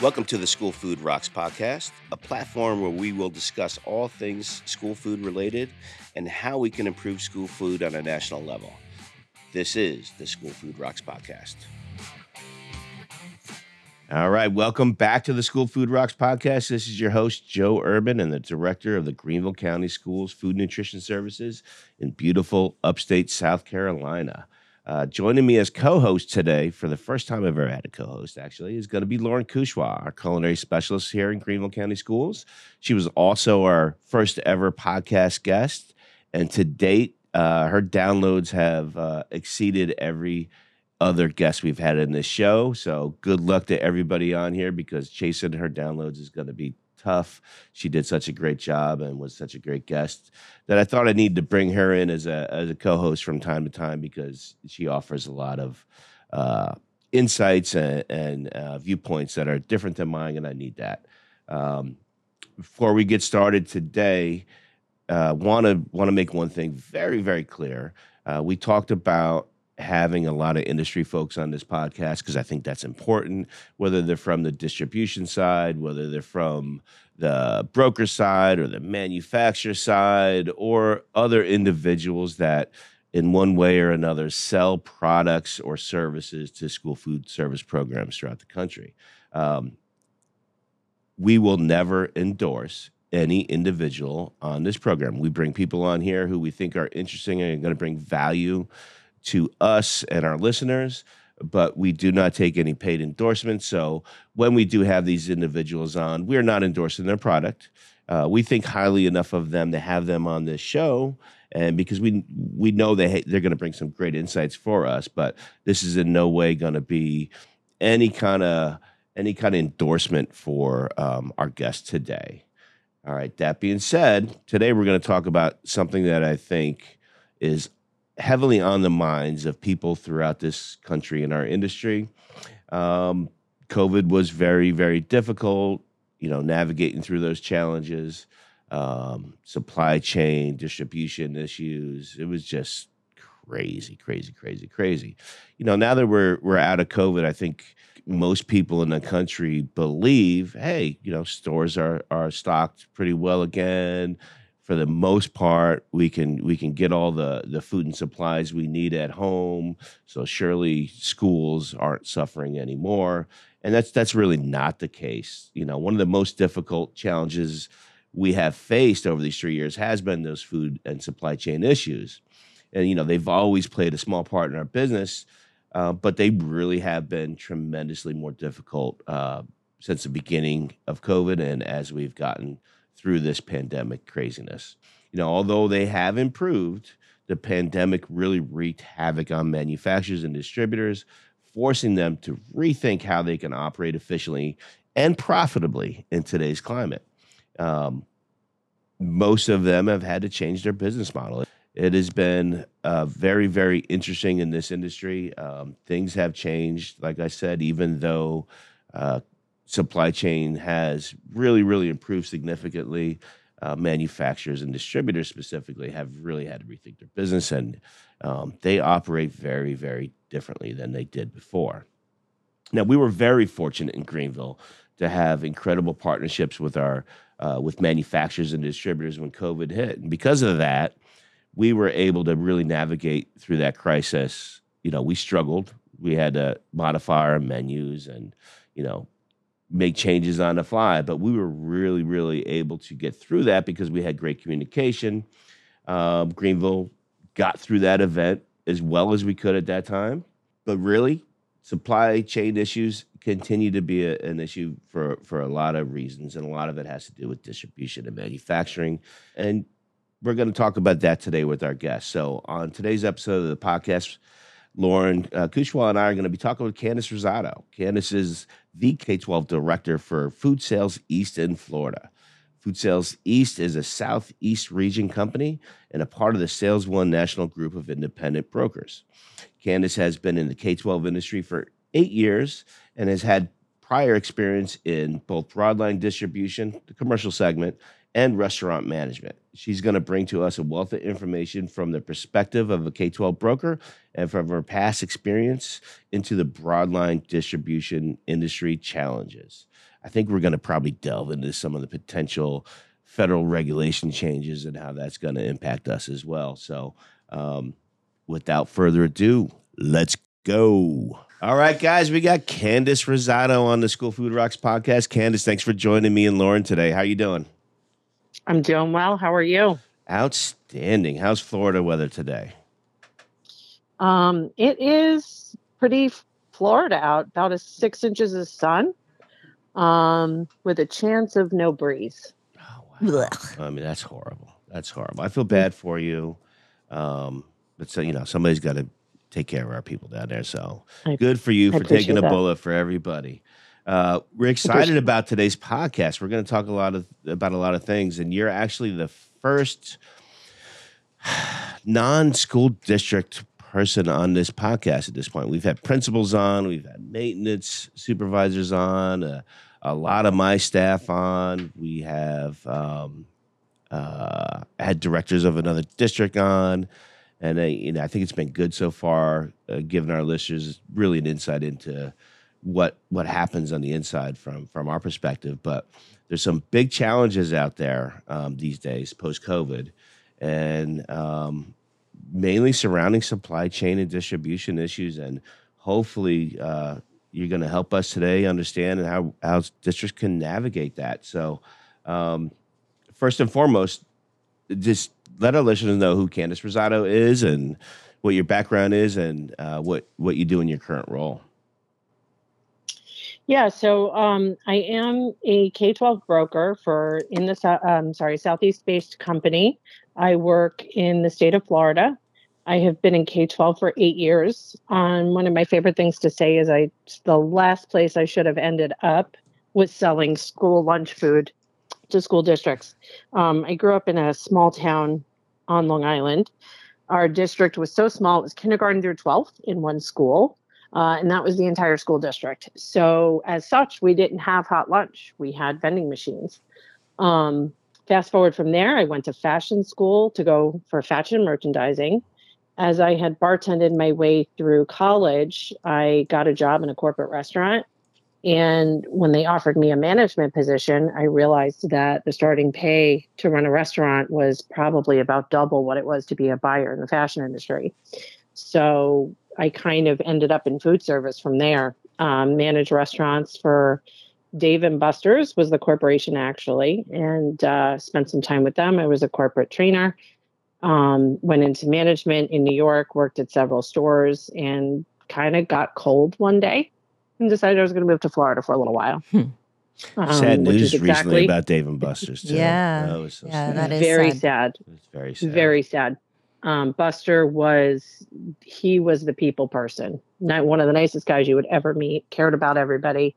Welcome to the School Food Rocks podcast, a platform where we will discuss all things school food related and how we can improve school food on a national level. This is the School Food Rocks podcast. All right, welcome back to the School Food Rocks podcast. This is your host, Joe Urban, and the director of the Greenville County Schools Food Nutrition Services in beautiful upstate South Carolina. Joining me as co-host today, for the first time I've ever had a co-host, actually, is going to be Lauren Kushwa, our culinary specialist here in Greenville County Schools. She was also our first ever podcast guest, and to date, her downloads have exceeded every other guest we've had in this show. So good luck to everybody on here, because chasing her downloads is going to be tough. She did such a great job and was such a great guest that I thought I needed to bring her in as a co-host from time to time, because she offers a lot of insights and viewpoints that are different than mine, and I need that. Before we get started today, want to make one thing very, very clear. We talked about having a lot of industry folks on this podcast, because I think that's important, whether they're from the distribution side, whether they're from the broker side or the manufacturer side, or other individuals that in one way or another sell products or services to school food service programs throughout the country. We will never endorse any individual on this program. We bring people on here who we think are interesting and are going to bring value to us and our listeners, but we do not take any paid endorsements. So when we do have these individuals on, we're not endorsing their product. We think highly enough of them to have them on this show, and because we know they're going to bring some great insights for us. But this is in no way going to be any kind of endorsement for our guest today. All right. That being said, today we're going to talk about something that I think is heavily on the minds of people throughout this country and our industry. COVID was very, very difficult, navigating through those challenges, supply chain, distribution issues. It was just crazy. Now that we're out of COVID, I think most people in the country believe, hey, stores are stocked pretty well again. For the most part, we can get all the food and supplies we need at home. So surely schools aren't suffering anymore. And that's really not the case. One of the most difficult challenges we have faced over these 3 years has been those food and supply chain issues. And, they've always played a small part in our business, but they really have been tremendously more difficult since the beginning of COVID and as we've gotten through this pandemic craziness. Although they have improved, the pandemic really wreaked havoc on manufacturers and distributors, forcing them to rethink how they can operate efficiently and profitably in today's climate. Most of them have had to change their business model. It has been very, very interesting in this industry. Things have changed, like I said, even though supply chain has really, really improved significantly. Manufacturers and distributors specifically have really had to rethink their business, and they operate very, very differently than they did before. Now, we were very fortunate in Greenville to have incredible partnerships with our with manufacturers and distributors when COVID hit, and because of that, we were able to really navigate through that crisis. We struggled; we had to modify our menus and make changes on the fly, but we were really, really able to get through that because we had great communication. Greenville got through that event as well as we could at that time, but really supply chain issues continue to be an issue for a lot of reasons, and a lot of it has to do with distribution and manufacturing, and we're going to talk about that today with our guest. So on today's episode of the podcast, Lauren Kushwa and I are going to be talking with Candace Rosato. Candace is the K-12 director for Food Sales East in Florida. Food Sales East is a Southeast region company and a part of the Sales One National Group of independent brokers. Candace has been in the K-12 industry for 8 years and has had prior experience in both broadline distribution, the commercial segment, and restaurant management. She's going to bring to us a wealth of information from the perspective of a K-12 broker and from her past experience into the broadline distribution industry challenges. I think we're going to probably delve into some of the potential federal regulation changes and how that's going to impact us as well. So without further ado, let's go. All right, guys, we got Candace Rosato on the School Food Rocks podcast. Candace, thanks for joining me and Lauren today. How are you doing? I'm doing well. How are you? Outstanding. How's Florida weather today? It is pretty Florida out, about 6 inches of sun, with a chance of no breeze. Oh, wow. I mean, that's horrible. That's horrible. I feel bad for you. But so, you know, somebody's got to take care of our people down there. So good for you for taking a bullet for everybody. We're excited about today's podcast. We're going to talk about a lot of things, and you're actually the first non-school district person on this podcast at this point. We've had principals on, we've had maintenance supervisors on, a lot of my staff on. We have had directors of another district on. And you know, I think it's been good so far, giving our listeners really an insight into what happens on the inside from our perspective. But there's some big challenges out there these days, post-COVID, and mainly surrounding supply chain and distribution issues. And hopefully you're going to help us today understand how districts can navigate that. So first and foremost, just let our listeners know who Candace Rosato is and what your background is and what you do in your current role. Yeah, so I am a K-12 broker for Southeast-based company. I work in the state of Florida. I have been in K-12 for 8 years. One of my favorite things to say is the last place I should have ended up was selling school lunch food to school districts. I grew up in a small town on Long Island. Our district was so small, it was kindergarten through 12th in one school. And that was the entire school district. So as such, we didn't have hot lunch. We had vending machines. Fast forward from there, I went to fashion school to go for fashion merchandising. As I had bartended my way through college, I got a job in a corporate restaurant. And when they offered me a management position, I realized that the starting pay to run a restaurant was probably about double what it was to be a buyer in the fashion industry. So I kind of ended up in food service from there. Managed restaurants for Dave and Buster's was the corporation actually, and spent some time with them. I was a corporate trainer, went into management in New York, worked at several stores, and kind of got cold one day and decided I was going to move to Florida for a little while. Sad news recently about Dave and Buster's too. Yeah, that was very sad. It's very sad. Very sad. Buster was the people person. Not one of the nicest guys you would ever meet, cared about everybody,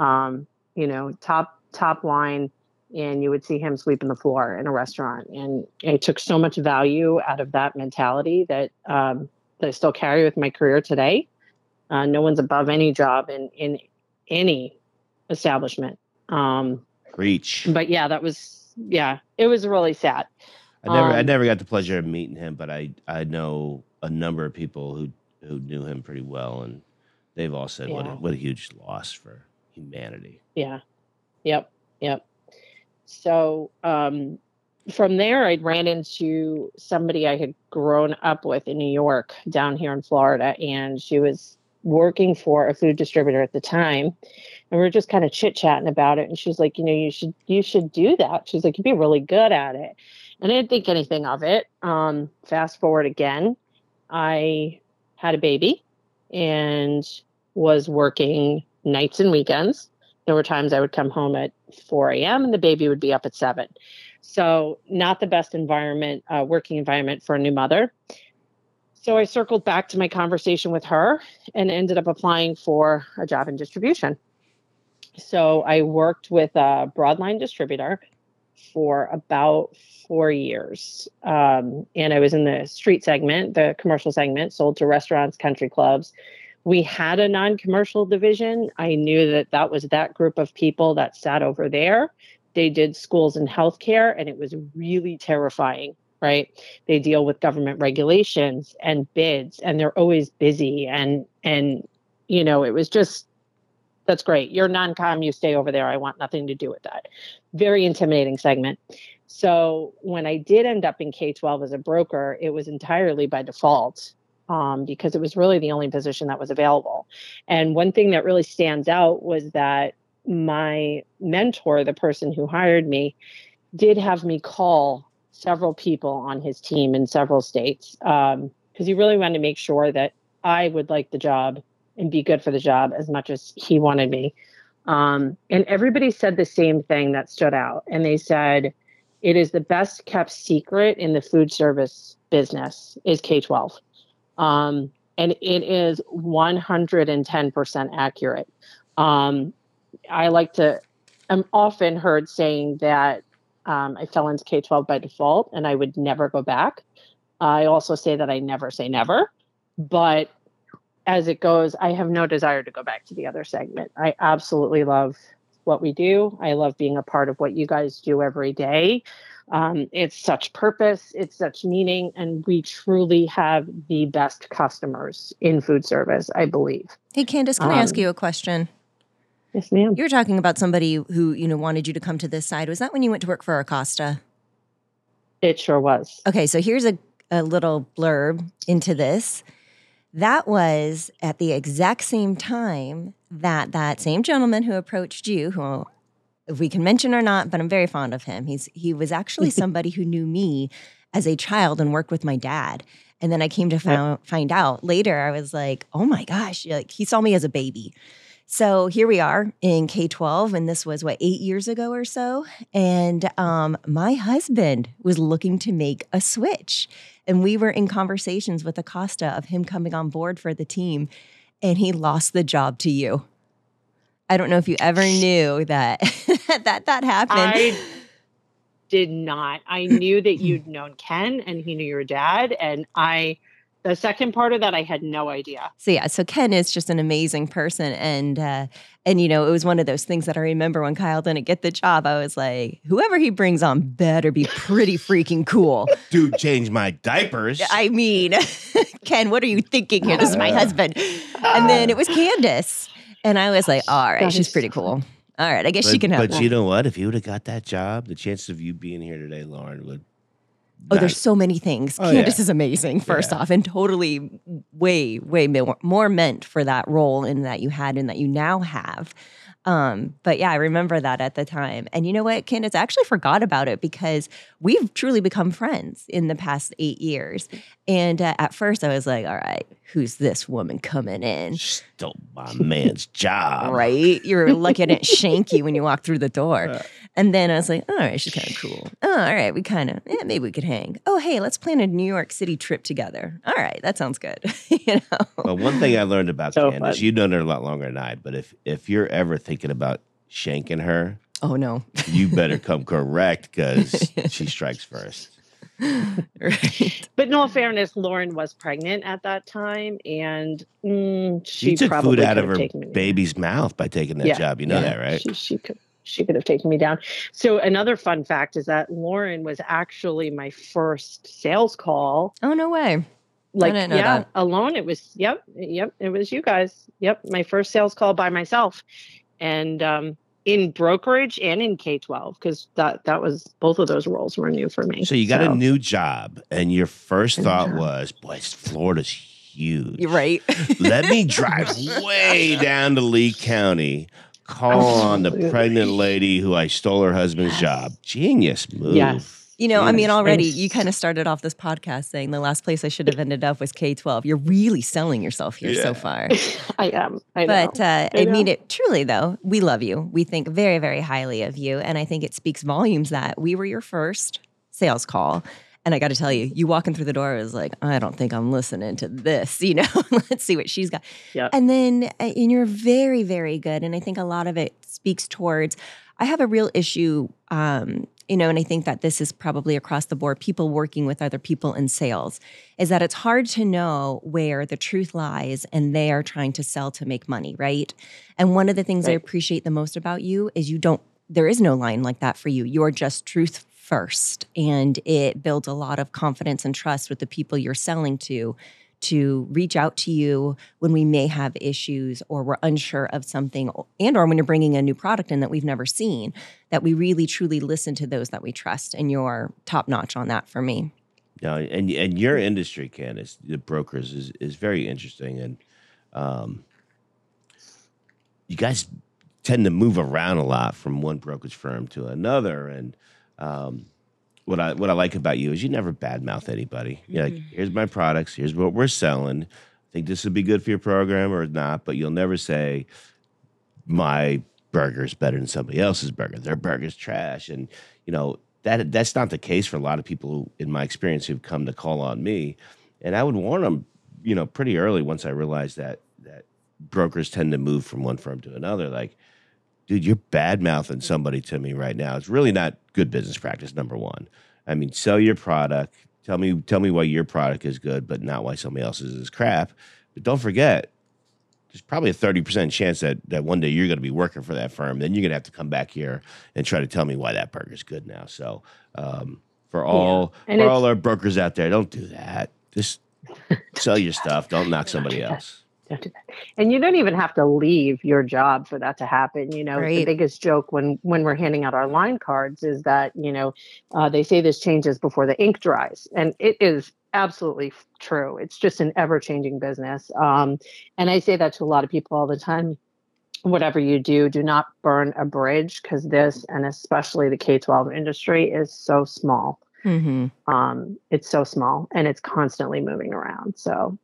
you know, top line, and you would see him sweeping the floor in a restaurant. And I took so much value out of that mentality that I still carry with my career today. No one's above any job in any establishment. Preach. But yeah, it was really sad. I never got the pleasure of meeting him, but I know a number of people who knew him pretty well, and they've all said, what a huge loss for humanity. Yeah. Yep. So from there, I ran into somebody I had grown up with in New York, down here in Florida, and she was working for a food distributor at the time, and we were just kind of chit-chatting about it, and she's like, you know, you should do that. She's like, you'd be really good at it. And I didn't think anything of it. Fast forward again, I had a baby and was working nights and weekends. There were times I would come home at 4 a.m. and the baby would be up at 7. So not the best working environment for a new mother. So I circled back to my conversation with her and ended up applying for a job in distribution. So I worked with a broadline distributor for about 4 years. And I was in the street segment, the commercial segment, sold to restaurants, country clubs. We had a non-commercial division. I knew that was that group of people that sat over there. They did schools and healthcare, and it was really terrifying, right? They deal with government regulations and bids, and they're always busy. And you know, it was just That's great. You're non-com, you stay over there. I want nothing to do with that. Very intimidating segment. So when I did end up in K-12 as a broker, it was entirely by default because it was really the only position that was available. And one thing that really stands out was that my mentor, the person who hired me, did have me call several people on his team in several states because he really wanted to make sure that I would like the job and be good for the job as much as he wanted me. And everybody said the same thing that stood out. And they said, it is the best kept secret in the food service business is K-12. And it is 110% accurate. I'm often heard saying that I fell into K-12 by default and I would never go back. I also say that I never say never, but as it goes, I have no desire to go back to the other segment. I absolutely love what we do. I love being a part of what you guys do every day. It's such purpose. It's such meaning. And we truly have the best customers in food service, I believe. Hey, Candace, can I ask you a question? Yes, ma'am. You're talking about somebody who, wanted you to come to this side. Was that when you went to work for Acosta? It sure was. Okay, so here's a little blurb into this. That was at the exact same time that that same gentleman who approached you, who if we can mention or not, but I'm very fond of him. He was actually somebody who knew me as a child and worked with my dad. And then I came to find out later, I was like, oh my gosh, he saw me as a baby. So here we are in K-12, and this was, 8 years ago or so, and my husband was looking to make a switch, and we were in conversations with Acosta of him coming on board for the team, and he lost the job to you. I don't know if you ever knew that that happened. I did not. I knew that you'd known Ken, and he knew your dad, and the second part of that, I had no idea. So Ken is just an amazing person. And it was one of those things that I remember when Kyle didn't get the job, I was like, whoever he brings on better be pretty freaking cool. Dude, change my diapers. I mean, Ken, what are you thinking here? This is my husband. And then it was Candace. And I was like, all right, she's pretty cool. All right, I guess she can help. But you know what? If you would have got that job, the chances of you being here today, Lauren, would... there's so many things. Candace is amazing, first off, and totally way more meant for that role and that you had and that you now have. But I remember that at the time. And you know what, Candace, I actually forgot about it because we've truly become friends in the past 8 years. And at first I was like, all right, who's this woman coming in? Stole my man's job. Right? You were lucky I didn't shank you when you walked through the door. And then I was like, all right, she's kind of cool. Oh, all right, we maybe we could hang. Oh, hey, let's plan a New York City trip together. All right, that sounds good. Well, one thing I learned about Candace, you've known her a lot longer than I, but if you're ever thinking about shanking her, oh no, you better come correct because she strikes first. Right. But in all fairness, Lauren was pregnant at that time, and she took probably food out of her baby's mouth by taking that job. You know that, right? She could have taken me down. So another fun fact is that Lauren was actually my first sales call. Oh no way! Like I didn't know that. Alone. It was It was you guys. Yep, my first sales call by myself, and in brokerage and in K-12, because that was both of those roles were new for me. So you got a new job, and your first thought was, "Boy, Florida's huge, right? Let me drive way down to Lee County, call on the pregnant lady who I stole her husband's job. Genius move." Yes. Genius. I mean, already you kind of started off this podcast saying the last place I should have ended up was K-12. You're really selling yourself here so far. I am. I know. I mean it truly, though. We love you. We think very, very highly of you. And I think it speaks volumes that we were your first sales call. And I got to tell you, you walking through the door was like, I don't think I'm listening to this, let's see what she's got. Yep. And then and you're very, very good. And I think a lot of it speaks towards, I have a real issue, and I think that this is probably across the board, people working with other people in sales, is that it's hard to know where the truth lies and they are trying to sell to make money, right? And one of the things I appreciate the most about you is there is no line like that for you. You're just truthful. First, and it builds a lot of confidence and trust with the people you're selling to to reach out to you when we may have issues or we're unsure of something, and or when you're bringing a new product in that we've never seen, that we really truly listen to those that we trust. And you're top notch on that for me. No, and your industry, Candace, the brokers, is very interesting. And you guys tend to move around a lot from one brokerage firm to another. And what I like about you is you never badmouth anybody. You're like, here's my products, here's what we're selling. I think this would be good for your program or not, but you'll never say my burger is better than somebody else's burger. Their burger's trash. And, you know, that's not the case for a lot of people who, in my experience, who've come to call on me. And I would warn them, you know, pretty early once I realized that brokers tend to move from one firm to another. Like, dude, you're bad-mouthing somebody to me right now. It's really not good business practice, number one. I mean, sell your product. Tell me why your product is good, but not why somebody else's is crap. But don't forget, there's probably a 30% chance that one day you're going to be working for that firm. Then you're going to have to come back here and try to tell me why that burger's good now. So for all our brokers out there, don't do that. Just sell your stuff. Don't knock somebody else. And you don't even have to leave your job for that to happen. You know, right. The biggest joke when we're handing out our line cards is that, you know, they say this changes before the ink dries. And it is absolutely true. It's just an ever-changing business. And I say that to a lot of people all the time. Whatever you do, do not burn a bridge, because this, and especially the K-12 industry, is so small. Mm-hmm. It's so small, and it's constantly moving around. So.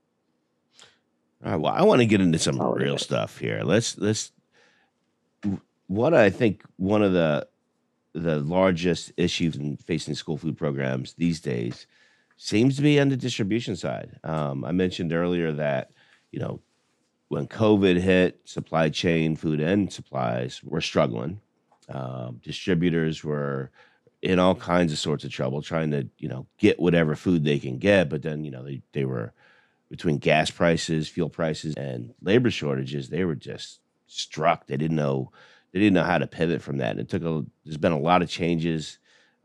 All right, well, I want to get into some real stuff here. Let's. What I think one of the largest issues in facing school food programs these days seems to be on the distribution side. I mentioned earlier that, you know, when COVID hit, supply chain, food and supplies were struggling. Distributors were in all kinds of sorts of trouble trying to, you know, get whatever food they can get, but then, you know, they were. Between gas prices, fuel prices, and labor shortages, they were just struck. They didn't know how to pivot from that. And there's been a lot of changes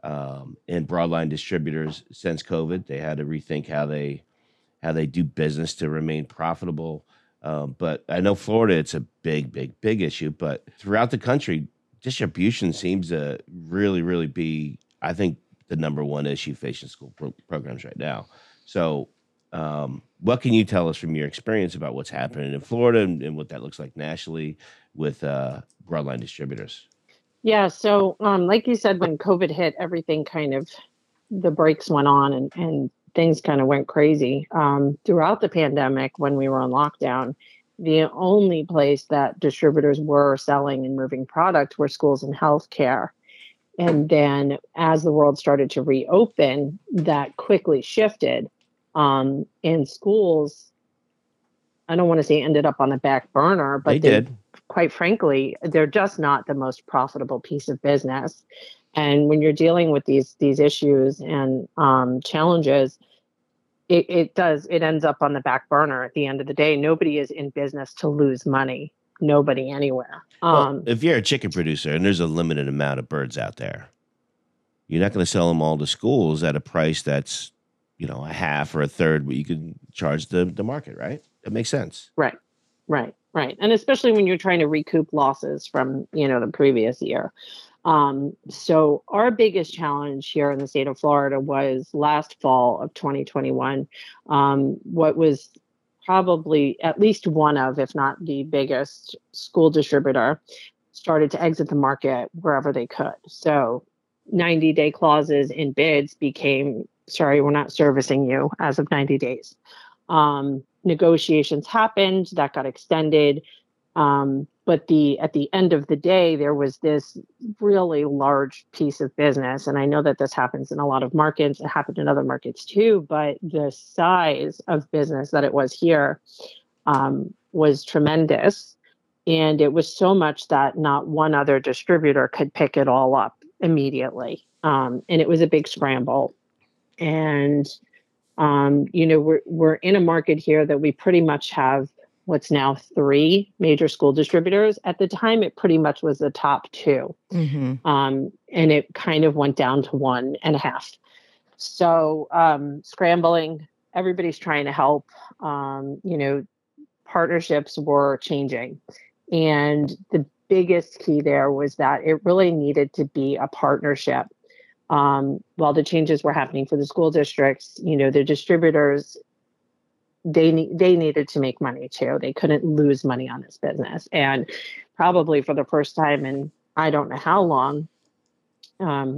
in broadline distributors since COVID. They had to rethink how they do business to remain profitable. But I know Florida, it's a big, big, big issue. But throughout the country, distribution seems to really, really be, I think, the number one issue facing school programs right now. So. What can you tell us from your experience about what's happening in Florida and what that looks like nationally with broadline distributors? Yeah, so like you said, when COVID hit, everything kind of, the brakes went on and things kind of went crazy. Throughout the pandemic, when we were on lockdown, the only place that distributors were selling and moving product were schools and healthcare. And then as the world started to reopen, that quickly shifted. And schools, I don't want to say ended up on the back burner, but they did. Quite frankly, they're just not the most profitable piece of business. And when you're dealing with these issues and challenges, it ends up on the back burner. At the end of the day, nobody is in business to lose money. Nobody anywhere. Well, if you're a chicken producer and there's a limited amount of birds out there, you're not going to sell them all to schools at a price that's, you know, a half or a third what you could charge the market, right? It makes sense. Right. And especially when you're trying to recoup losses from, you know, the previous year. So our biggest challenge here in the state of Florida was last fall of 2021. What was probably at least one of, if not the biggest school distributor started to exit the market wherever they could. So 90-day clauses in bids became, sorry, we're not servicing you as of 90 days. Negotiations happened, that got extended. But at the end of the day, there was this really large piece of business. And I know that this happens in a lot of markets. It happened in other markets too, but the size of business that it was here was tremendous. And it was so much that not one other distributor could pick it all up immediately. And it was a big scramble. And, you know, we're in a market here that we pretty much have what's now three major school distributors. At the time, it pretty much was the top two. Mm-hmm. And it kind of went down to one and a half. So scrambling, everybody's trying to help. You know, partnerships were changing. And the biggest key there was that it really needed to be a partnership. While the changes were happening for the school districts, you know, the distributors, they needed to make money too. They couldn't lose money on this business. And probably for the first time in I don't know how long,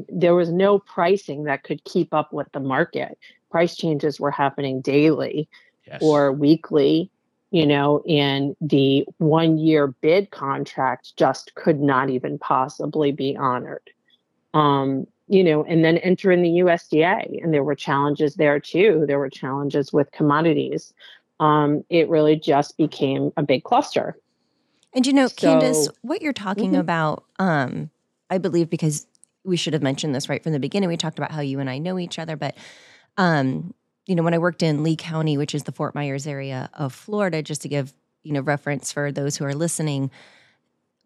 there was no pricing that could keep up with the market. Price changes were happening daily or weekly, you know, and the one-year bid contract just could not even possibly be honored. You know, and then enter in the USDA, and there were challenges there too. There were challenges with commodities. It really just became a big cluster. And you know, so, Candace, what you're talking about, I believe, because we should have mentioned this right from the beginning. We talked about how you and I know each other, but, you know, when I worked in Lee County, which is the Fort Myers area of Florida, just to give, you know, reference for those who are listening,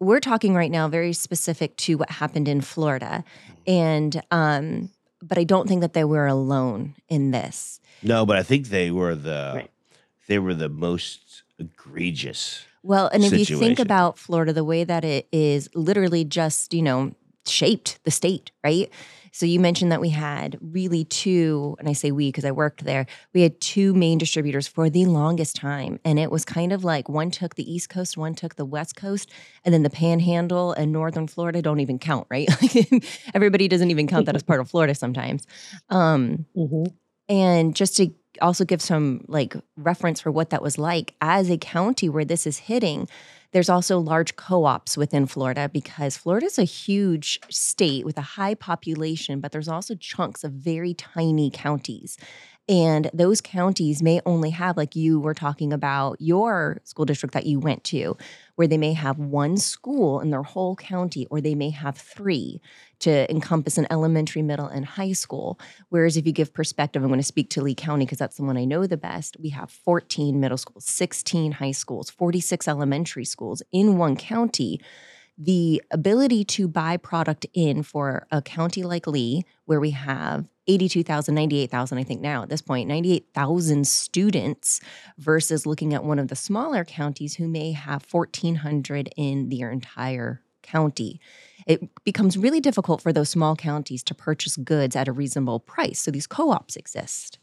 we're talking right now very specific to what happened in Florida. And, but I don't think that they were alone in this. No, but I think they were the, they were the most egregious. Well, and if you think about Florida, the way that it is literally just, you know, shaped the state, right? So you mentioned that we had really two, and I say we because I worked there, we had two main distributors for the longest time. And it was kind of like one took the East Coast, one took the West Coast, and then the Panhandle and Northern Florida don't even count, right? Everybody doesn't even count that as part of Florida sometimes. And just to also give some like reference for what that was like, as a county where this is hitting, there's also large co-ops within Florida because Florida is a huge state with a high population, but there's also chunks of very tiny counties. And those counties may only have, like you were talking about your school district that you went to, where they may have one school in their whole county, or they may have three to encompass an elementary, middle, and high school. Whereas if you give perspective, I'm going to speak to Lee County because that's the one I know the best. We have 14 middle schools, 16 high schools, 46 elementary schools in one county. The ability to buy product in for a county like Lee, where we have 82,000, 98,000, I think now at this point, 98,000 students versus looking at one of the smaller counties who may have 1,400 in their entire county. It becomes really difficult for those small counties to purchase goods at a reasonable price. So these co-ops exist.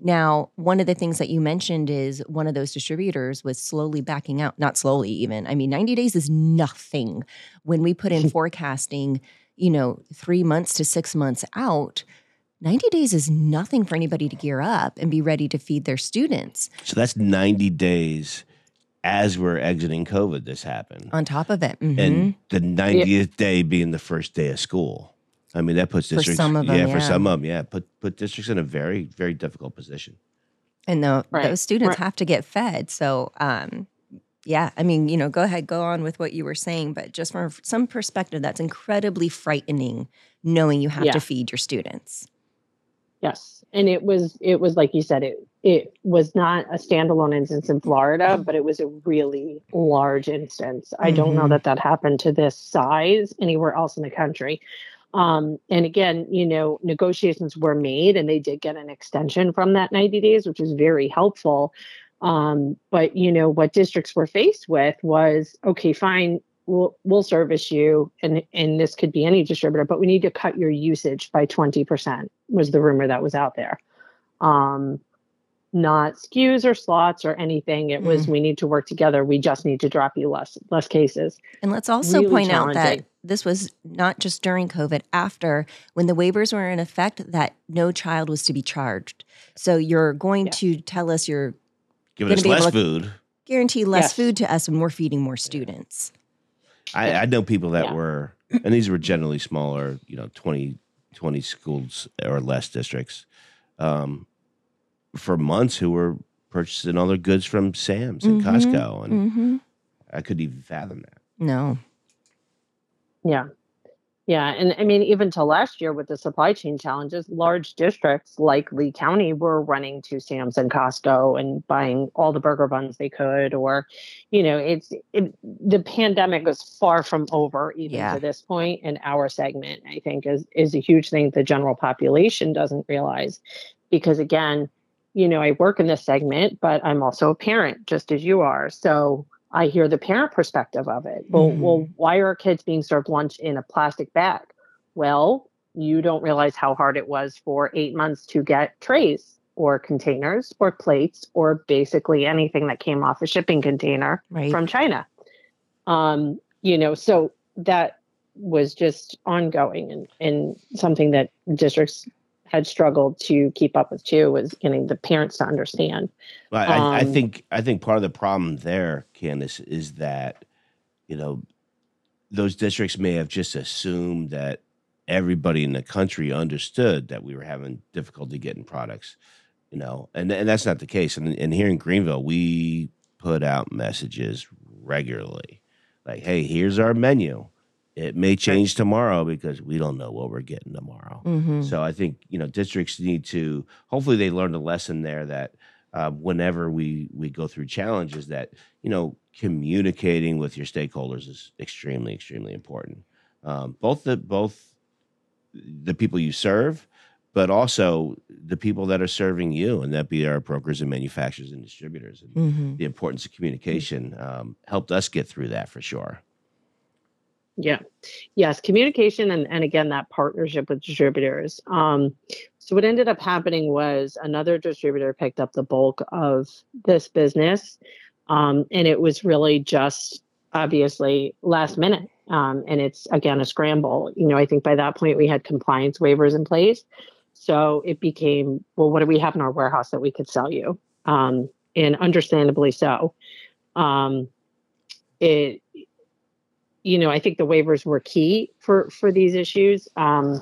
Now, one of the things that you mentioned is one of those distributors was slowly backing out, not slowly even. I mean, 90 days is nothing. When we put in forecasting, you know, 3 months to 6 months out, 90 days is nothing for anybody to gear up and be ready to feed their students. So that's 90 days as we're exiting COVID, this happened. On top of it. And the 90th day being the first day of school. I mean, that puts districts, for some of them, put districts in a very, very difficult position. And those students have to get fed. So, I mean, you know, go on with what you were saying, but just from some perspective, that's incredibly frightening, knowing you have to feed your students. Yes, and it was like you said, it was not a standalone instance in Florida, but it was a really large instance. I don't know that happened to this size anywhere else in the country. And again, you know, negotiations were made and they did get an extension from that 90 days, which was very helpful. But, you know, what districts were faced with was, okay, fine, we'll service you. And this could be any distributor, but we need to cut your usage by 20% was the rumor that was out there. Not SKUs or slots or anything. It was, we need to work together. We just need to drop you less cases. And let's also really point out that this was not just during COVID, after when the waivers were in effect that no child was to be charged. So you're going to tell us you're giving us less food, guarantee less food to us when we're feeding more students. I know people that were, and these were generally smaller, you know, 20 schools or less districts, for months who were purchasing all their goods from Sam's and Costco. And I couldn't even fathom that. No. Yeah. Yeah. And I mean, even to last year with the supply chain challenges, large districts like Lee County were running to Sam's and Costco and buying all the burger buns they could, or, you know, the pandemic was far from over even to this point. And our segment, I think, is a huge thing the general population doesn't realize, because again, you know, I work in this segment, but I'm also a parent, just as you are. So I hear the parent perspective of it. Well, mm-hmm. well, why are kids being served lunch in a plastic bag? Well, you don't realize how hard it was for 8 months to get trays or containers or plates or basically anything that came off a shipping container right. from China. You know, so that was just ongoing and something that districts had struggled to keep up with too, was getting the parents to understand. Well, I think part of the problem there, Candace, is that, you know, those districts may have just assumed that everybody in the country understood that we were having difficulty getting products, you know, and that's not the case. And here in Greenville, we put out messages regularly like, hey, here's our menu. It may change tomorrow because we don't know what we're getting tomorrow. Mm-hmm. So I think, you know, districts need to, hopefully they learned a lesson there that whenever we go through challenges that, you know, communicating with your stakeholders is extremely, extremely important. Both the people you serve, but also the people that are serving you, and that be our brokers and manufacturers and distributors. And mm-hmm. the importance of communication helped us get through that for sure. Yeah. Yes. Communication. And again, that partnership with distributors. So what ended up happening was another distributor picked up the bulk of this business. And it was really just obviously last minute. And it's again, a scramble. You know, I think by that point we had compliance waivers in place. So it became, well, what do we have in our warehouse that we could sell you? And understandably so. You know, I think the waivers were key for these issues. And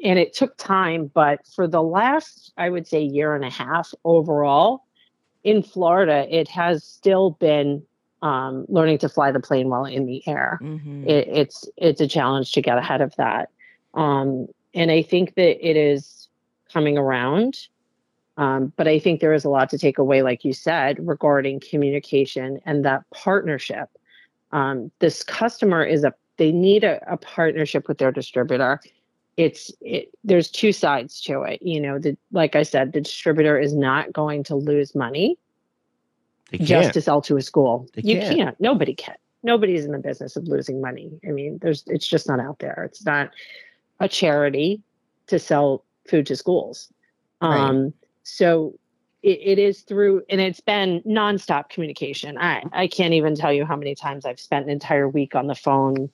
it took time, but for the last, I would say, year and a half overall in Florida, it has still been learning to fly the plane while in the air. Mm-hmm. It's a challenge to get ahead of that. And I think that it is coming around. But I think there is a lot to take away, like you said, regarding communication and that partnership. This customer they need a partnership with their distributor. There's two sides to it. You know, like I said, the distributor is not going to lose money just to sell to a school. You can't. Nobody can. Nobody's in the business of losing money. I mean, it's just not out there. It's not a charity to sell food to schools. Right. So it is through, and it's been nonstop communication. I can't even tell you how many times I've spent an entire week on the phone,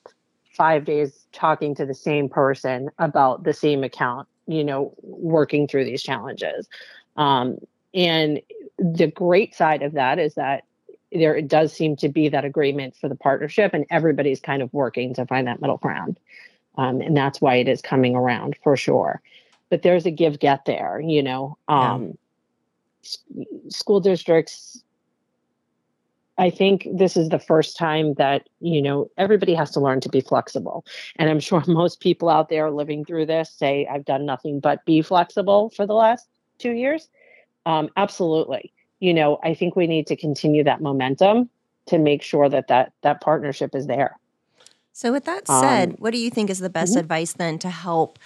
5 days talking to the same person about the same account, you know, working through these challenges. And the great side of that is that there does seem to be that agreement for the partnership, and everybody's kind of working to find that middle ground. And that's why it is coming around for sure. But there's a give-get there, you know. School districts, I think this is the first time that, you know, everybody has to learn to be flexible. And I'm sure most people out there living through this say, I've done nothing but be flexible for the last 2 years. Absolutely. You know, I think we need to continue that momentum to make sure that partnership is there. So with that said, what do you think is the best advice then to help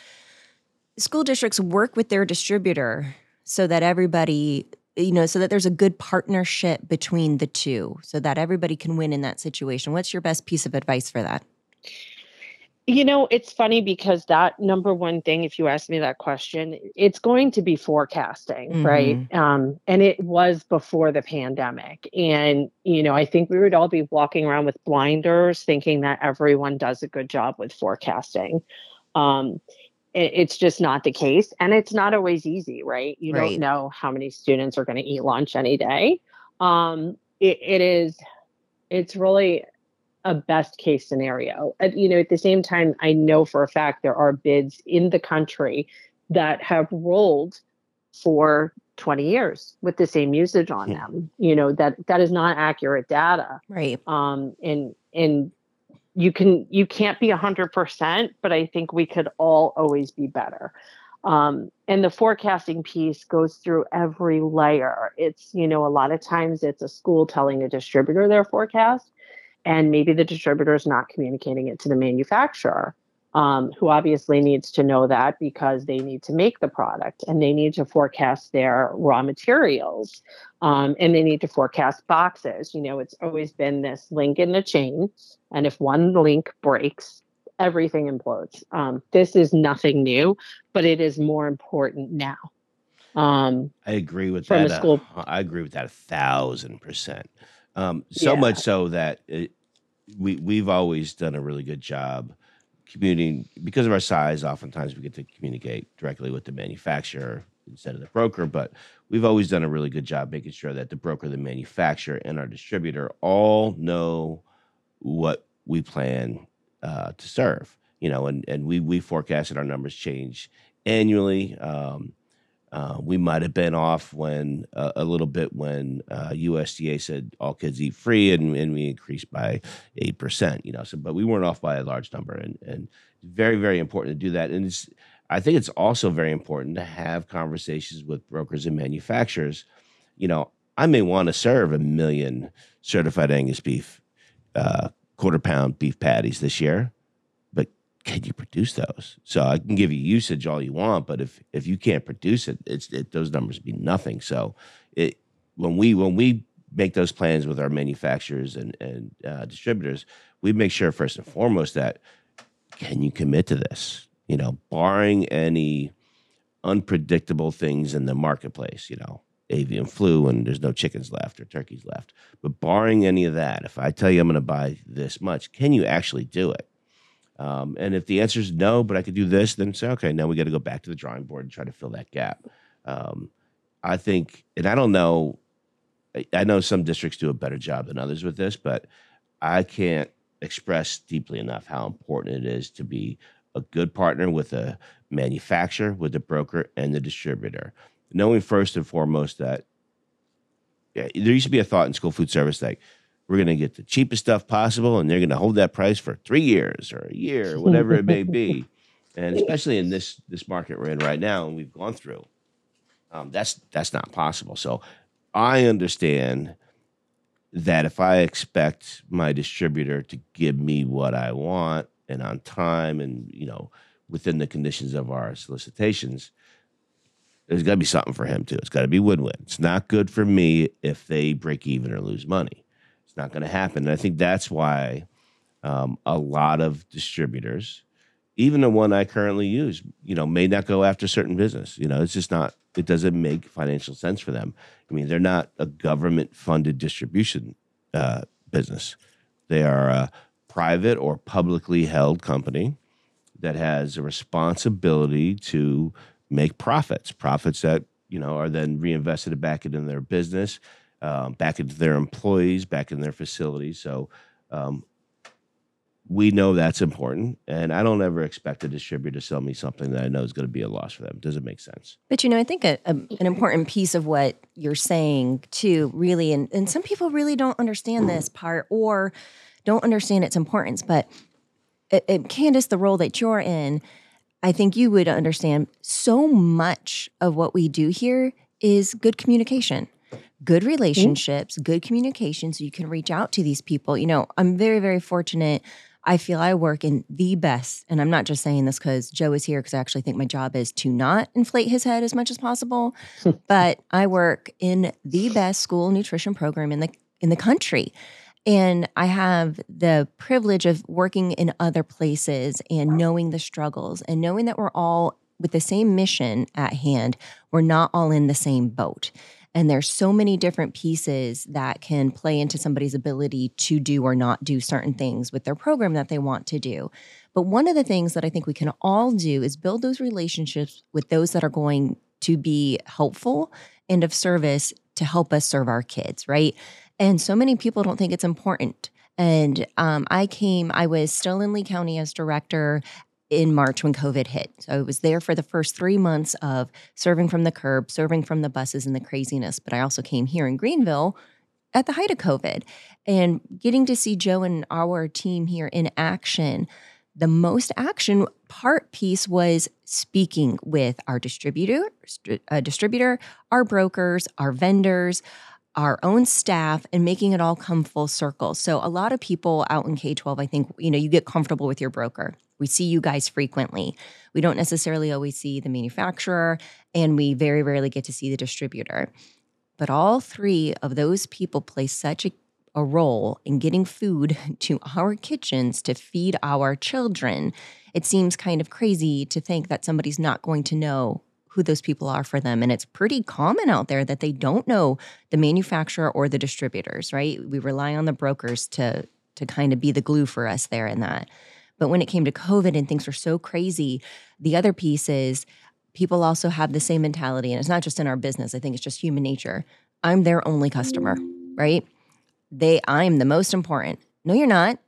school districts work with their distributor so that everybody, you know, so that there's a good partnership between the two, so that everybody can win in that situation? What's your best piece of advice for that? You know, it's funny because that number one thing, if you ask me that question, it's going to be forecasting, mm-hmm. right? And it was before the pandemic. And, you know, I think we would all be walking around with blinders thinking that everyone does a good job with forecasting. It's just not the case. And it's not always easy, right? You right. don't know how many students are going to eat lunch any day. It's really a best case scenario. You know, at the same time, I know for a fact there are bids in the country that have rolled for 20 years with the same usage on them. You know, that is not accurate data. Right. And you can't be 100%, but I think we could all always be better. And the forecasting piece goes through every layer. It's, you know, a lot of times it's a school telling a distributor their forecast, and maybe the distributor is not communicating it to the manufacturer. who obviously needs to know that because they need to make the product and they need to forecast their raw materials and they need to forecast boxes. You know, it's always been this link in the chain. And if one link breaks, everything implodes. This is nothing new, but it is more important now. I agree with that. I agree with that 1,000%. Much so that we've always done a really good job communicating because of our size. Oftentimes we get to communicate directly with the manufacturer instead of the broker, but we've always done a really good job making sure that the broker, the manufacturer, and our distributor all know what we plan to serve, you know, and we forecasted our numbers change annually. We might have been off when a little bit when USDA said all kids eat free, and we increased by 8%. You know, so but we weren't off by a large number, and very, very important to do that. And I think it's also very important to have conversations with brokers and manufacturers. You know, I may want to serve 1 million certified Angus beef, quarter pound beef patties this year. Can you produce those? So I can give you usage all you want, but if you can't produce it, those numbers mean nothing. So when we make those plans with our manufacturers and distributors, we make sure first and foremost that can you commit to this? You know, barring any unpredictable things in the marketplace, you know, avian flu and there's no chickens left or turkeys left, but barring any of that, if I tell you I'm going to buy this much, can you actually do it? And if the answer is no, but I could do this, then say, okay, now we got to go back to the drawing board and try to fill that gap. I think, and I don't know, I know some districts do a better job than others with this, but I can't express deeply enough how important it is to be a good partner with a manufacturer, with the broker and the distributor. Knowing first and foremost that there used to be a thought in school food service like, we're going to get the cheapest stuff possible, and they're going to hold that price for 3 years or a year, whatever it may be. And especially in this market we're in right now and we've gone through, that's not possible. So I understand that if I expect my distributor to give me what I want and on time and, you know, within the conditions of our solicitations, there's got to be something for him too. It's got to be win-win. It's not good for me if they break even or lose money. Not going to happen. And I think that's why a lot of distributors, even the one I currently use, you know, may not go after certain business. You know, it's just not, it doesn't make financial sense for them. I mean, they're not a government funded distribution business. They are a private or publicly held company that has a responsibility to make profits that, you know, are then reinvested back into their business, back into their employees, back in their facilities. So we know that's important. And I don't ever expect a distributor to sell me something that I know is going to be a loss for them. It doesn't make sense. But, you know, I think an important piece of what you're saying, too, really, and some people really don't understand this part or don't understand its importance. But, Candace, the role that you're in, I think you would understand so much of what we do here is good communication. Good relationships, good communication, so you can reach out to these people. You know, I'm very, very fortunate. I feel I work in the best, and I'm not just saying this because Joe is here, because I actually think my job is to not inflate his head as much as possible, but I work in the best school nutrition program in the country. And I have the privilege of working in other places and knowing the struggles and knowing that we're all with the same mission at hand. We're not all in the same boat. And there's so many different pieces that can play into somebody's ability to do or not do certain things with their program that they want to do. But one of the things that I think we can all do is build those relationships with those that are going to be helpful and of service to help us serve our kids, right? And so many people don't think it's important. And I was still in Lee County as director in March when COVID hit. So I was there for the first 3 months of serving from the curb, serving from the buses and the craziness. But I also came here in Greenville at the height of COVID. And getting to see Joe and our team here in action, the most action part piece was speaking with our distributor, our brokers, our vendors, our own staff, and making it all come full circle. So a lot of people out in K-12, I think, you know, you get comfortable with your broker. We see you guys frequently. We don't necessarily always see the manufacturer, and we very rarely get to see the distributor. But all three of those people play such a role in getting food to our kitchens to feed our children. It seems kind of crazy to think that somebody's not going to know who those people are for them. And it's pretty common out there that they don't know the manufacturer or the distributors, right? We rely on the brokers to kind of be the glue for us there in that. But when it came to COVID and things were so crazy, the other piece is people also have the same mentality. And it's not just in our business. I think it's just human nature. I'm their only customer, right? I'm the most important. No, you're not.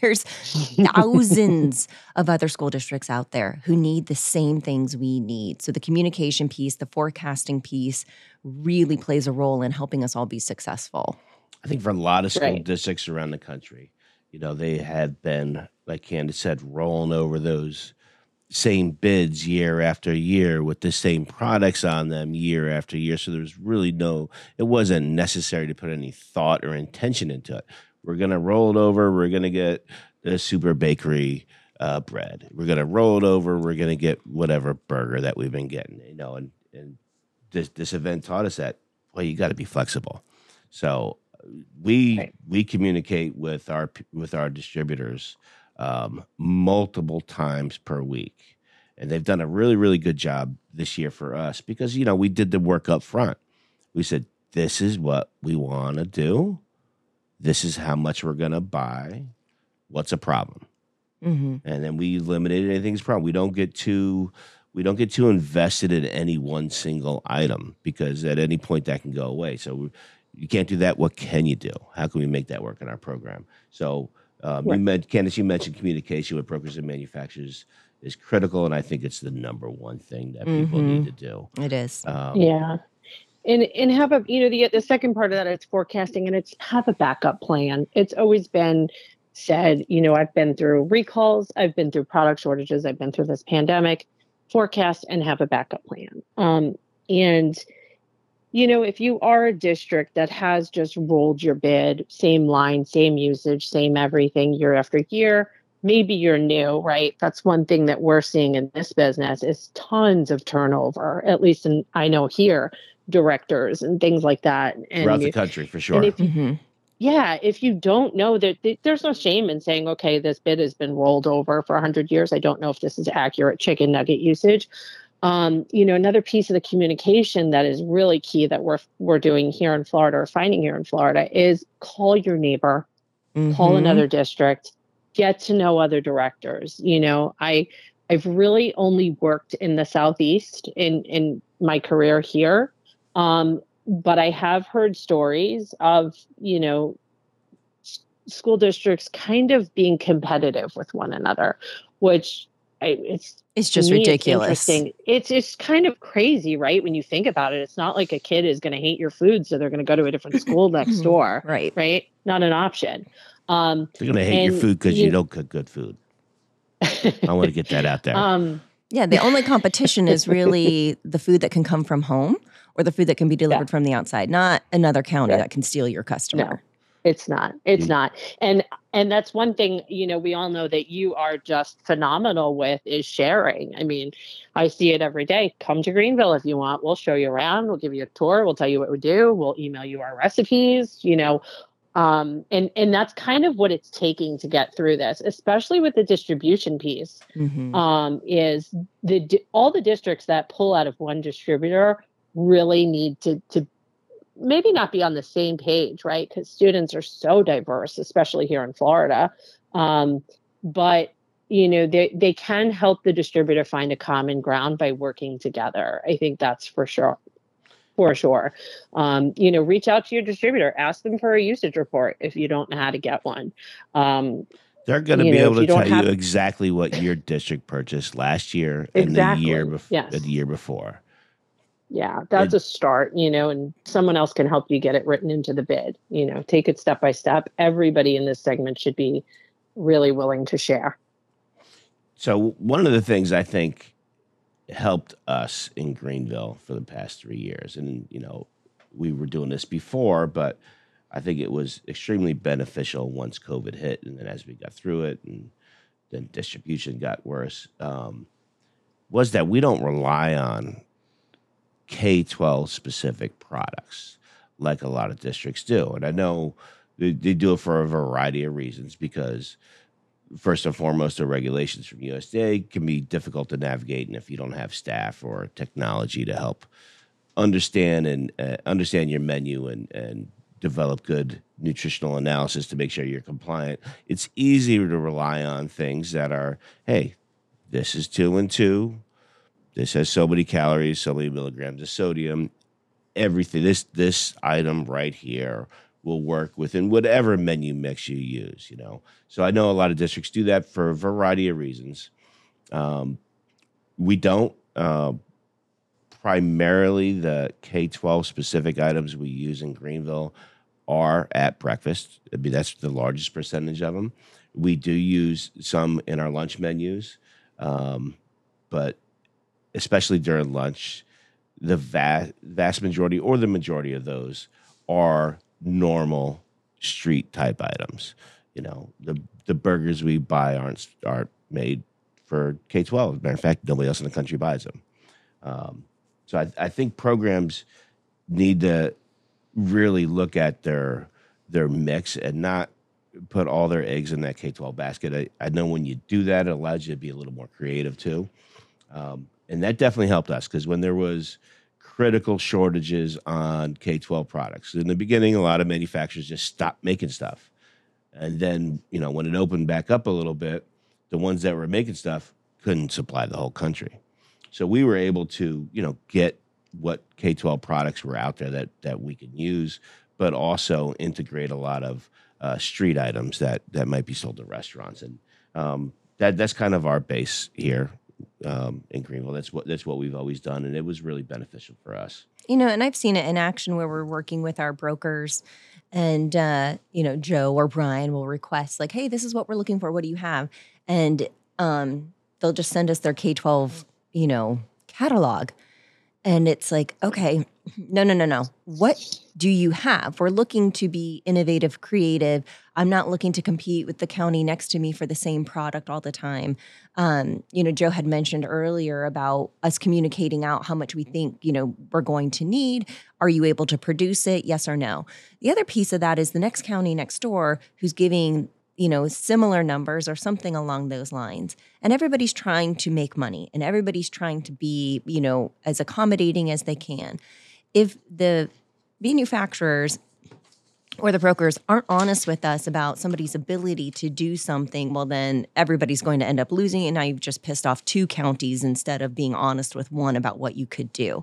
There's thousands of other school districts out there who need the same things we need. So the communication piece, the forecasting piece really plays a role in helping us all be successful. I think for a lot of school districts around the country, you know, they have been, like Candace said, rolling over those same bids year after year with the same products on them year after year. So there's really it wasn't necessary to put any thought or intention into it. We're going to roll it over. We're going to get the super bakery bread. We're going to roll it over. We're going to get whatever burger that we've been getting, you know, and this event taught us that, well, you got to be flexible. So we communicate with our distributors multiple times per week. And they've done a really, really good job this year for us because, you know, we did the work up front. We said, this is what we want to do. This is how much we're going to buy. What's a problem? Mm-hmm. And then we eliminated anything's a problem. We don't get too invested in any one single item because at any point that can go away. So you can't do that. What can you do? How can we make that work in our program? So Candace, you mentioned communication with brokers and manufacturers is critical. And I think it's the number one thing that people need to do. It is. And have a, you know, the second part of that is forecasting, and it's have a backup plan. It's always been said, you know, I've been through recalls, I've been through product shortages, I've been through this pandemic, forecast and have a backup plan. And, you know, if you are a district that has just rolled your bid, same line, same usage, same everything year after year, maybe you're new, right? That's one thing that we're seeing in this business is tons of turnover, at least here. Directors and things like that. And throughout the country, for sure. If you don't know that there's no shame in saying, okay, this bid has been rolled over for 100 years. I don't know if this is accurate chicken nugget usage. You know, another piece of the communication that is really key that we're doing here in Florida or finding here in Florida is call your neighbor, call another district, get to know other directors. You know, I've really only worked in the Southeast in my career here. But I have heard stories of, you know, school districts kind of being competitive with one another, which it's just ridiculous. It's kind of crazy, right? When you think about it, it's not like a kid is going to hate your food, so they're going to go to a different school next door, right? Not an option. They're going to hate your food because you don't cook good food. I want to get that out there. Yeah, the only competition is really the food that can come from home or the food that can be delivered from the outside, not another county that can steal your customer. No, it's not. It's not. And that's one thing, you know, we all know that you are just phenomenal with is sharing. I mean, I see it every day. Come to Greenville if you want. We'll show you around. We'll give you a tour. We'll tell you what we do. We'll email you our recipes, you know. And that's kind of what it's taking to get through this, especially with the distribution piece, is all the districts that pull out of one distributor really need to maybe not be on the same page, right? Because students are so diverse, especially here in Florida. But, you know, they can help the distributor find a common ground by working together. I think that's for sure. You know, reach out to your distributor, ask them for a usage report if you don't know how to get one. They're going to be able to tell you exactly what your district purchased last year and the year before. Yes. The year before. Yeah, that's a start, you know, and someone else can help you get it written into the bid. You know, take it step by step. Everybody in this segment should be really willing to share. So one of the things I think helped us in Greenville for the past 3 years. And, you know, we were doing this before, but I think it was extremely beneficial once COVID hit. And then as we got through it and then distribution got worse, was that we don't rely on K-12 specific products like a lot of districts do. And I know they do it for a variety of reasons, because first and foremost, the regulations from USDA can be difficult to navigate. And if you don't have staff or technology to help understand and understand your menu and develop good nutritional analysis to make sure you're compliant, it's easier to rely on things that are, hey, this is 2 and 2. This has so many calories, so many milligrams of sodium. Everything, this item right here will work within whatever menu mix you use, you know. So I know a lot of districts do that for a variety of reasons. We don't. Primarily the K-12 specific items we use in Greenville are at breakfast. I mean, that's the largest percentage of them. We do use some in our lunch menus, but especially during lunch, the vast majority or the majority of those are normal street type items. You know, the burgers we buy aren't made for K-12. As a matter of fact, nobody else in the country buys them. So I think programs need to really look at their mix and not put all their eggs in that K-12 basket. I know when you do that, it allows you to be a little more creative too. And that definitely helped us, because when there was critical shortages on K-12 products in the beginning, a lot of manufacturers just stopped making stuff. And then, you know, when it opened back up a little bit, the ones that were making stuff couldn't supply the whole country. So we were able to, you know, get what K-12 products were out there that we could use, but also integrate a lot of street items that might be sold to restaurants. And that's kind of our base here. In Greenville, that's what we've always done, and it was really beneficial for us. You know, and I've seen it in action where we're working with our brokers, and you know, Joe or Brian will request, like, "Hey, this is what we're looking for. What do you have?" And they'll just send us their K-12, you know, catalog, and it's like, okay, no, what do you have? We're looking to be innovative, creative. I'm not looking to compete with the county next to me for the same product all the time. You know, Joe had mentioned earlier about us communicating out how much we think, you know, we're going to need. Are you able to produce it? Yes or no? The other piece of that is the next county next door who's giving, you know, similar numbers or something along those lines. And everybody's trying to make money, and everybody's trying to be, you know, as accommodating as they can. If the manufacturers or the brokers aren't honest with us about somebody's ability to do something, well, then everybody's going to end up losing. And now you've just pissed off two counties instead of being honest with one about what you could do.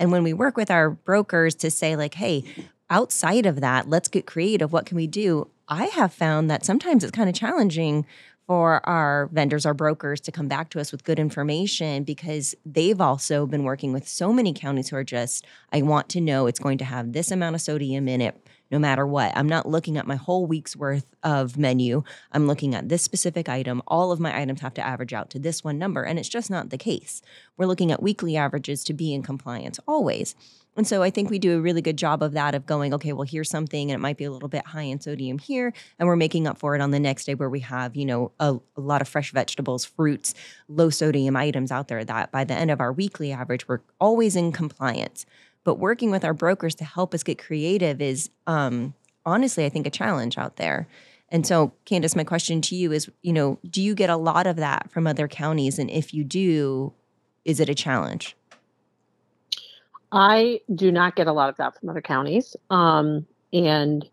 And when we work with our brokers to say, like, hey, outside of that, let's get creative. What can we do? I have found that sometimes it's kind of challenging for our vendors, our brokers, to come back to us with good information, because they've also been working with so many counties who are just, I want to know it's going to have this amount of sodium in it no matter what. I'm not looking at my whole week's worth of menu. I'm looking at this specific item. All of my items have to average out to this one number, and it's just not the case. We're looking at weekly averages to be in compliance always. And so I think we do a really good job of that, of going, okay, well, here's something, and it might be a little bit high in sodium here, and we're making up for it on the next day where we have, you know, a lot of fresh vegetables, fruits, low sodium items out there, that by the end of our weekly average, we're always in compliance. But working with our brokers to help us get creative is honestly, I think, a challenge out there. And so, Candace, my question to you is, you know, do you get a lot of that from other counties? And if you do, is it a challenge? I do not get a lot of that from other counties, and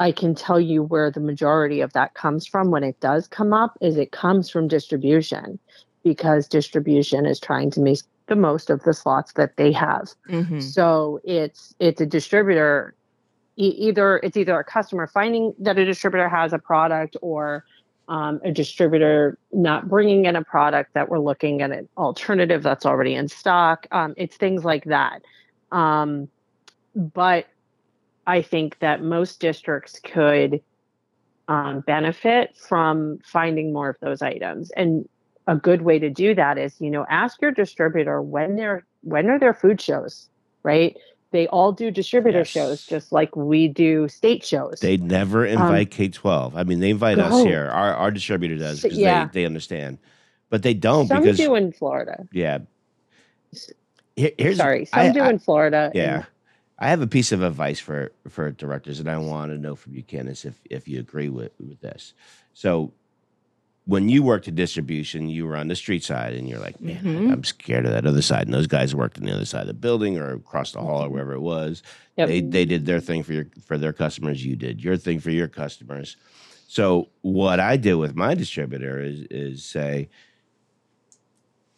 I can tell you where the majority of that comes from when it does come up is it comes from distribution, because distribution is trying to make the most of the slots that they have. Mm-hmm. So it's a distributor, either a customer finding that a distributor has a product, or a distributor not bringing in a product that we're looking at an alternative that's already in stock. It's things like that. But I think that most districts could benefit from finding more of those items. And a good way to do that is, you know, ask your distributor when are their food shows, right? They all do distributor shows just like we do state shows. They never invite K-12. I mean, they invite us here. Our distributor does because they understand. But they don't because... Some do in Florida. Yeah. Some do in Florida. Yeah. And, I have a piece of advice for directors, and I want to know from you, Candace, if you agree with this. So when you worked in distribution, you were on the street side, and you're like, man, I'm scared of that other side. And those guys worked on the other side of the building or across the hall or wherever it was. They did their thing for their customers. You did your thing for your customers. So what I did with my distributor is say,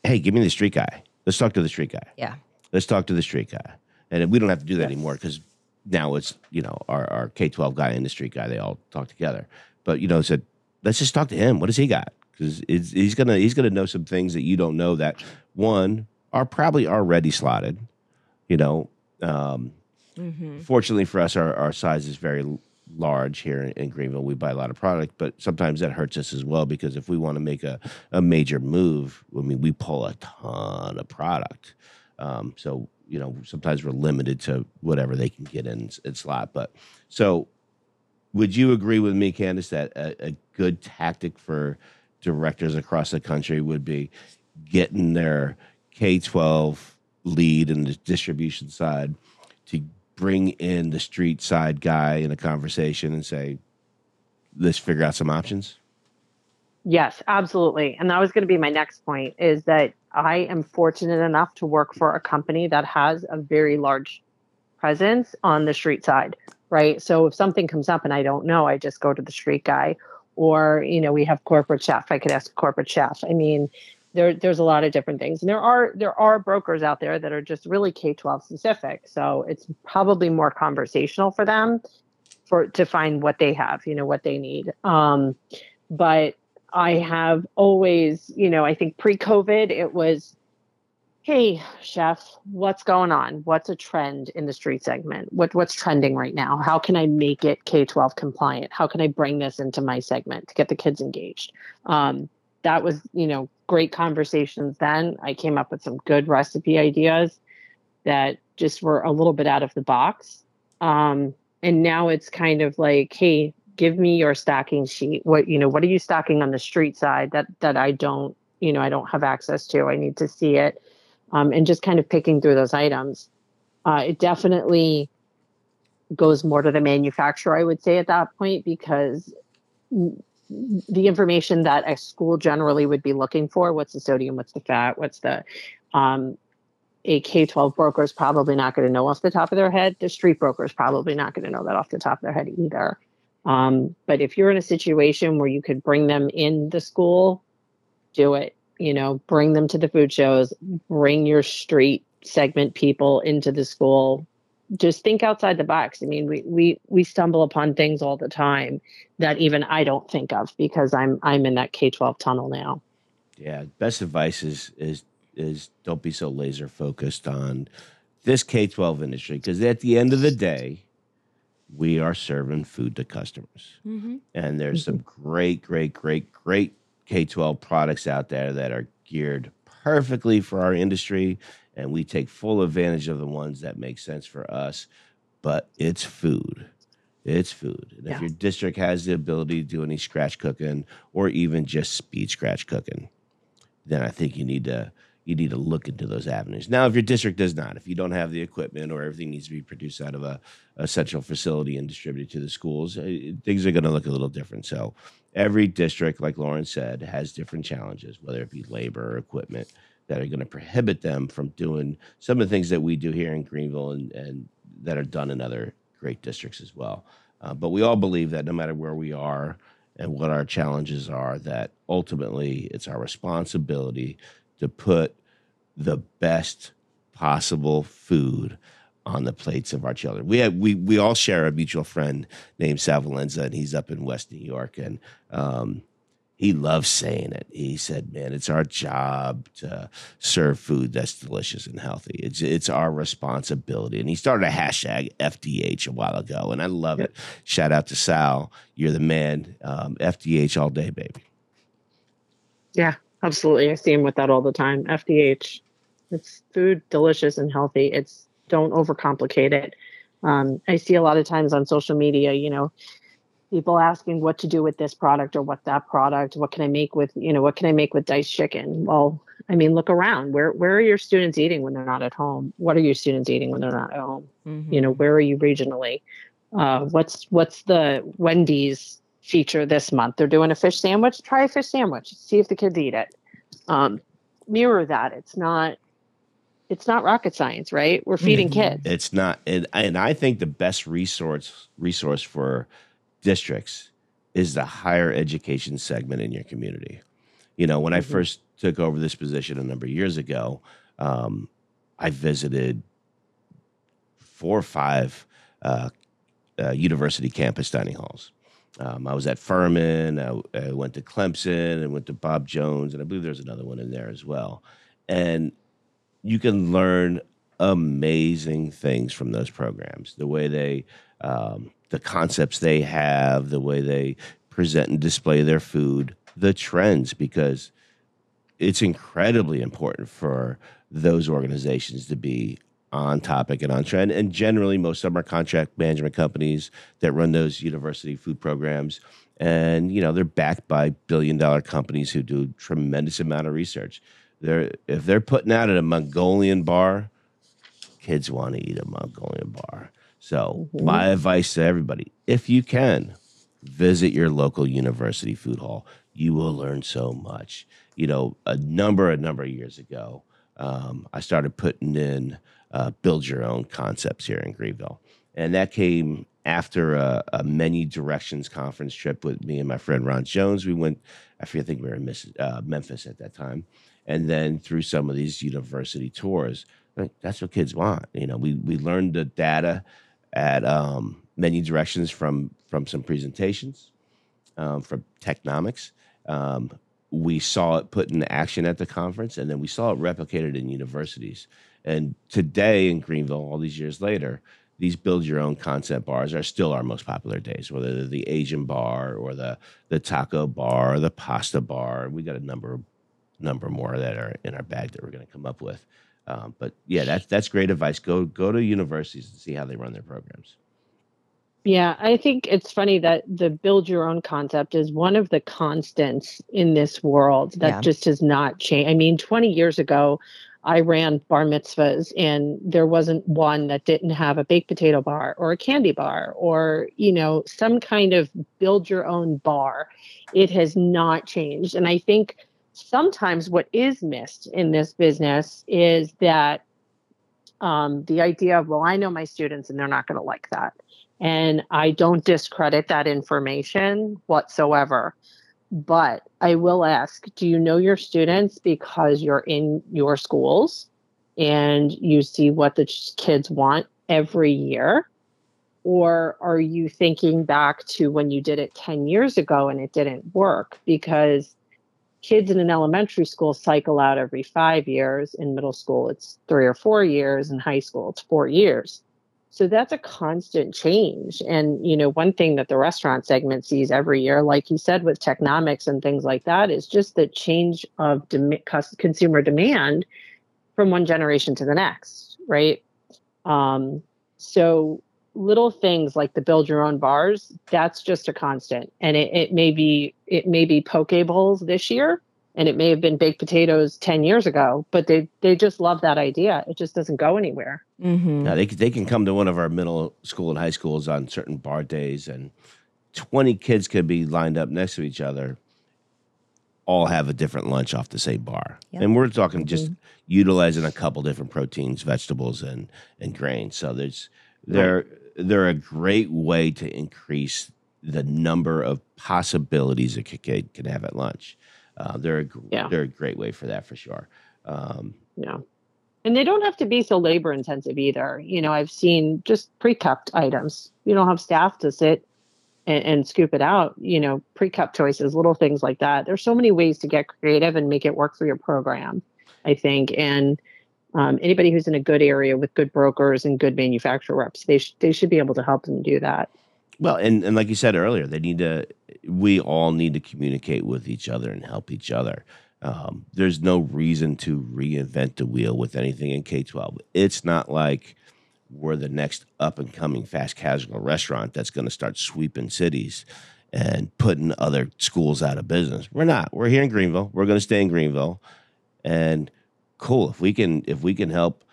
hey, give me the street guy. Let's talk to the street guy. Yeah. Let's talk to the street guy. And we don't have to do that anymore because now it's, you know, our K-12 guy and the street guy, they all talk together. But, you know, said, let's just talk to him. What does he got? Because he's gonna know some things that you don't know that, one, are probably already slotted. You know, fortunately for us, our size is very large here in Greenville. We buy a lot of product, but sometimes that hurts us as well because if we want to make a major move, I mean, we pull a ton of product. So... you know, sometimes we're limited to whatever they can get in its slot. But so would you agree with me, Candace, that a good tactic for directors across the country would be getting their K-12 lead in the distribution side to bring in the street side guy in a conversation and say, let's figure out some options? Yes, absolutely. And that was going to be my next point is that I am fortunate enough to work for a company that has a very large presence on the street side, right? So if something comes up and I don't know, I just go to the street guy or, you know, we have corporate chef. I could ask corporate chef. I mean, there's a lot of different things. And there are brokers out there that are just really K-12 specific. So it's probably more conversational for them to find what they have, you know, what they need. But I have always, you know, I think pre-COVID, it was, hey, chef, what's going on? What's a trend in the street segment? What's trending right now? How can I make it K-12 compliant? How can I bring this into my segment to get the kids engaged? That was, you know, great conversations then. I came up with some good recipe ideas that just were a little bit out of the box. And now it's kind of like, hey, give me your stocking sheet. What are you stocking on the street side that I don't have access to? I need to see it. And just kind of picking through those items. It definitely goes more to the manufacturer, I would say, at that point, because the information that a school generally would be looking for, what's the sodium, what's the fat, what's the, a K-12 broker is probably not going to know off the top of their head. The street broker is probably not going to know that off the top of their head either. But if you're in a situation where you could bring them in the school, do it, you know, bring them to the food shows, bring your street segment people into the school, just think outside the box. I mean, we stumble upon things all the time that even I don't think of because I'm in that K-12 tunnel now. Yeah. Best advice is don't be so laser focused on this K-12 industry because at the end of the day, we are serving food to customers. And there's some great K-12 products out there that are geared perfectly for our industry. And we take full advantage of the ones that make sense for us, but it's food. It's food. And if your district has the ability to do any scratch cooking or even just speed scratch cooking, then I think you need to look into those avenues. Now, if your district does not, if you don't have the equipment or everything needs to be produced out of a central facility and distributed to the schools, things are going to look a little different. So every district, like Lauren said, has different challenges, whether it be labor or equipment, that are going to prohibit them from doing some of the things that we do here in Greenville and that are done in other great districts as well. But we all believe that no matter where we are and what our challenges are, that ultimately it's our responsibility to put the best possible food on the plates of our children. We all share a mutual friend named Savalenza, and he's up in West New York, and he loves saying it. He said, man, it's our job to serve food that's delicious and healthy. It's our responsibility. And he started a hashtag FDH a while ago, and I love it. Shout out to Sal. You're the man. FDH all day, baby. Yeah. Absolutely. I see him with that all the time. FDH. It's food, delicious, and healthy. It's don't overcomplicate it. I see a lot of times on social media, you know, people asking what to do with this product or what that product, what can I make with, you know, what can I make with diced chicken? Well, I mean, look around. Where are your students eating when they're not at home? What are your students eating when they're not at home? Mm-hmm. You know, where are you regionally? What's the Wendy's feature this month? They're doing a fish sandwich. Try a fish sandwich. See if the kids eat it. Mirror that. It's not rocket science, right? We're feeding kids. It's not. And I think the best resource for districts is the higher education segment in your community. You know, when I first took over this position a number of years ago, I visited 4 or 5 university campus dining halls. I was at Furman, I went to Clemson, and went to Bob Jones, and I believe there's another one in there as well. And you can learn amazing things from those programs, the way they the concepts they have, the way they present and display their food, the trends, because it's incredibly important for those organizations to be on topic and on trend. And generally, most of them are contract management companies that run those university food programs. And, you know, they're backed by billion-dollar companies who do a tremendous amount of research. If they're putting out at a Mongolian bar, kids want to eat a Mongolian bar. So my advice to everybody, if you can, visit your local university food hall. You will learn so much. You know, a number of years ago, I started putting in build your own concepts here in Greenville. And that came after a Many Directions conference trip with me and my friend Ron Jones. We went, I think we were in Memphis at that time. And then through some of these university tours, like, that's what kids want. You know, we learned the data at Many Directions from some presentations, from Technomics. We saw it put into action at the conference, and then we saw it replicated in universities. And today in Greenville, all these years later, these build-your-own concept bars are still our most popular days, whether they're the Asian bar or the taco bar or the pasta bar. We got a number more that are in our bag that we're going to come up with. But, yeah, that's great advice. Go to universities and see how they run their programs. Yeah, I think it's funny that the build your own concept is one of the constants in this world that just has not changed. I mean, 20 years ago, I ran bar mitzvahs, and there wasn't one that didn't have a baked potato bar or a candy bar or, you know, some kind of build your own bar. It has not changed. And I think sometimes what is missed in this business is that the idea of, well, I know my students and they're not going to like that. And I don't discredit that information whatsoever. But I will ask, do you know your students because you're in your schools and you see what the kids want every year? Or are you thinking back to when you did it 10 years ago and it didn't work? Because kids in an elementary school cycle out every 5 years. In middle school, it's 3 or 4 years. In high school, it's 4 years. So that's a constant change. And, you know, one thing that the restaurant segment sees every year, like you said, with Technomics and things like that, is just the change of consumer demand from one generation to the next, right? So little things like the build your own bars, that's just a constant. And it may be poke bowls this year, and it may have been baked potatoes 10 years ago, but they just love that idea. It just doesn't go anywhere. Mm-hmm. Now, they can come to one of our middle school and high schools on certain bar days, and 20 kids could be lined up next to each other, all have a different lunch off the same bar. Yep. And we're talking just utilizing a couple different proteins, vegetables, and grains. So they're a great way to increase the number of possibilities a kid can have at lunch. They're a great way for that, for sure. And they don't have to be so labor intensive either. You know, I've seen just pre-cupped items. You don't have staff to sit and scoop it out. You know, pre-cup choices, little things like that. There's so many ways to get creative and make it work for your program, I think. And anybody who's in a good area with good brokers and good manufacturer reps, they should be able to help them do that. Well, and like you said earlier, we all need to communicate with each other and help each other. There's no reason to reinvent the wheel with anything in K-12. It's not like we're the next up-and-coming fast casual restaurant that's going to start sweeping cities and putting other schools out of business. We're not. We're here in Greenville. We're going to stay in Greenville. And cool, if we can help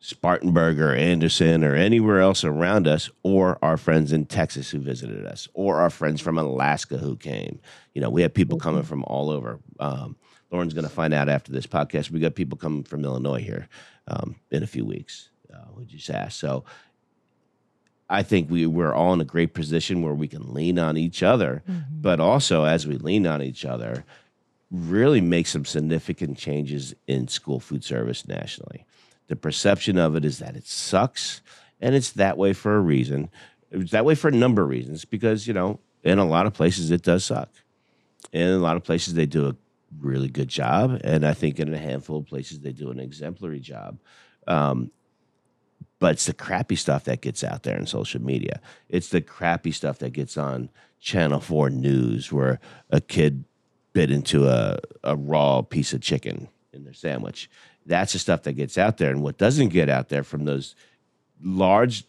Spartanburg or Anderson or anywhere else around us, or our friends in Texas who visited us, or our friends from Alaska who came. You know, we have people coming from all over. Lauren's going to find out after this podcast. We got people coming from Illinois here in a few weeks. We just asked. So I think we're all in a great position where we can lean on each other, mm-hmm. but also as we lean on each other, really make some significant changes in school food service nationally. The perception of it is that it sucks, and it's that way for a reason. It's that way for a number of reasons because, you know, in a lot of places it does suck. And in a lot of places they do a really good job, and I think in a handful of places they do an exemplary job. But it's the crappy stuff that gets out there in social media. It's the crappy stuff that gets on Channel 4 News where a kid bit into a raw piece of chicken in their sandwich. That's the stuff that gets out there. And what doesn't get out there from those large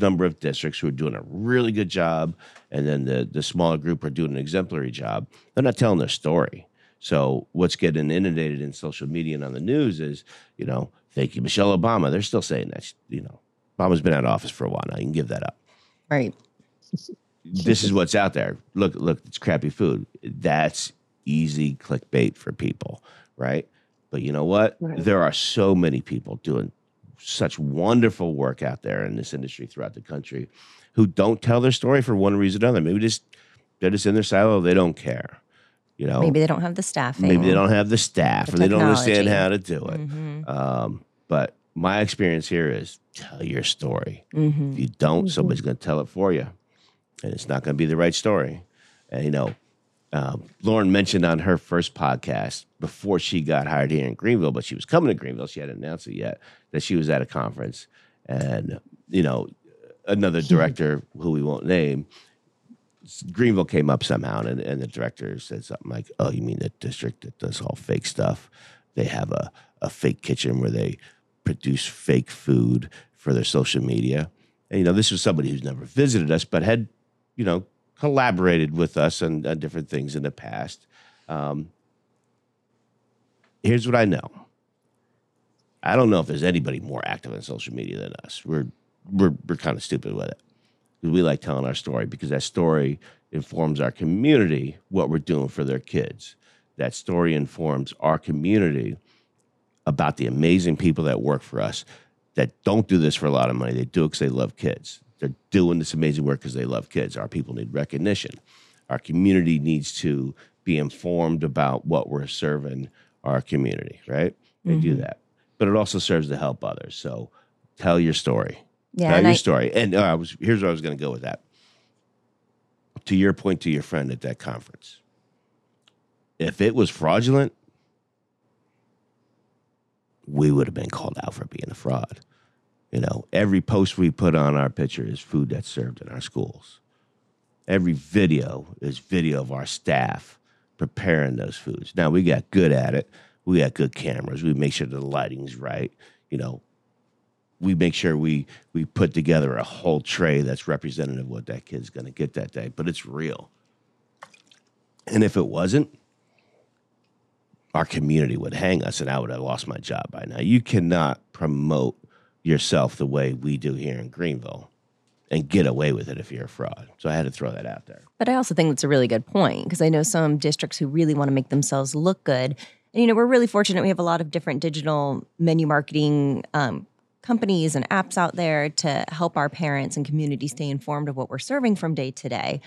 number of districts who are doing a really good job, and then the smaller group are doing an exemplary job, they're not telling their story. So what's getting inundated in social media and on the news is, you know, thank you, Michelle Obama. They're still saying that, you know, Obama's been out of office for a while now. You can give that up. Right. This is what's out there. Look, it's crappy food. That's easy clickbait for people, right? But you know what? Right. There are so many people doing such wonderful work out there in this industry throughout the country who don't tell their story for one reason or another. Maybe they're just in their silo. They don't care. You know, maybe they don't have the staffing. Maybe they don't have the staff, or they don't understand how to do it. Mm-hmm. But my experience here is tell your story. Mm-hmm. If you don't, mm-hmm. somebody's going to tell it for you, and it's not going to be the right story. And you know, Lauren mentioned on her first podcast before she got hired here in Greenville, but she was coming to Greenville. She hadn't announced it yet that she was at a conference, and you know, another director who we won't name. Greenville came up somehow, and the director said something like, oh, you mean the district that does all fake stuff? They have a fake kitchen where they produce fake food for their social media. And, you know, this was somebody who's never visited us but had, you know, collaborated with us on different things in the past. Here's what I know. I don't know if there's anybody more active on social media than us. We're kind of stupid with it. We like telling our story because that story informs our community what we're doing for their kids. That story informs our community about the amazing people that work for us that don't do this for a lot of money. They do it because they love kids. They're doing this amazing work because they love kids. Our people need recognition. Our community needs to be informed about what we're serving our community, right? They mm-hmm. do that. But it also serves to help others. So tell your story. Yeah, tell your story. And here's where I was going to go with that. To your point, to your friend at that conference, if it was fraudulent, we would have been called out for being a fraud. You know, every post we put on our picture is food that's served in our schools. Every video is video of our staff preparing those foods. Now, we got good at it. We got good cameras. We make sure the lighting's right, you know. We make sure we put together a whole tray that's representative of what that kid's going to get that day, but it's real. And if it wasn't, our community would hang us, and I would have lost my job by now. You cannot promote yourself the way we do here in Greenville and get away with it if you're a fraud. So I had to throw that out there. But I also think that's a really good point, because I know some districts who really want to make themselves look good. And, you know, we're really fortunate. We have a lot of different digital menu marketing companies and apps out there to help our parents and community stay informed of what we're serving from day to day.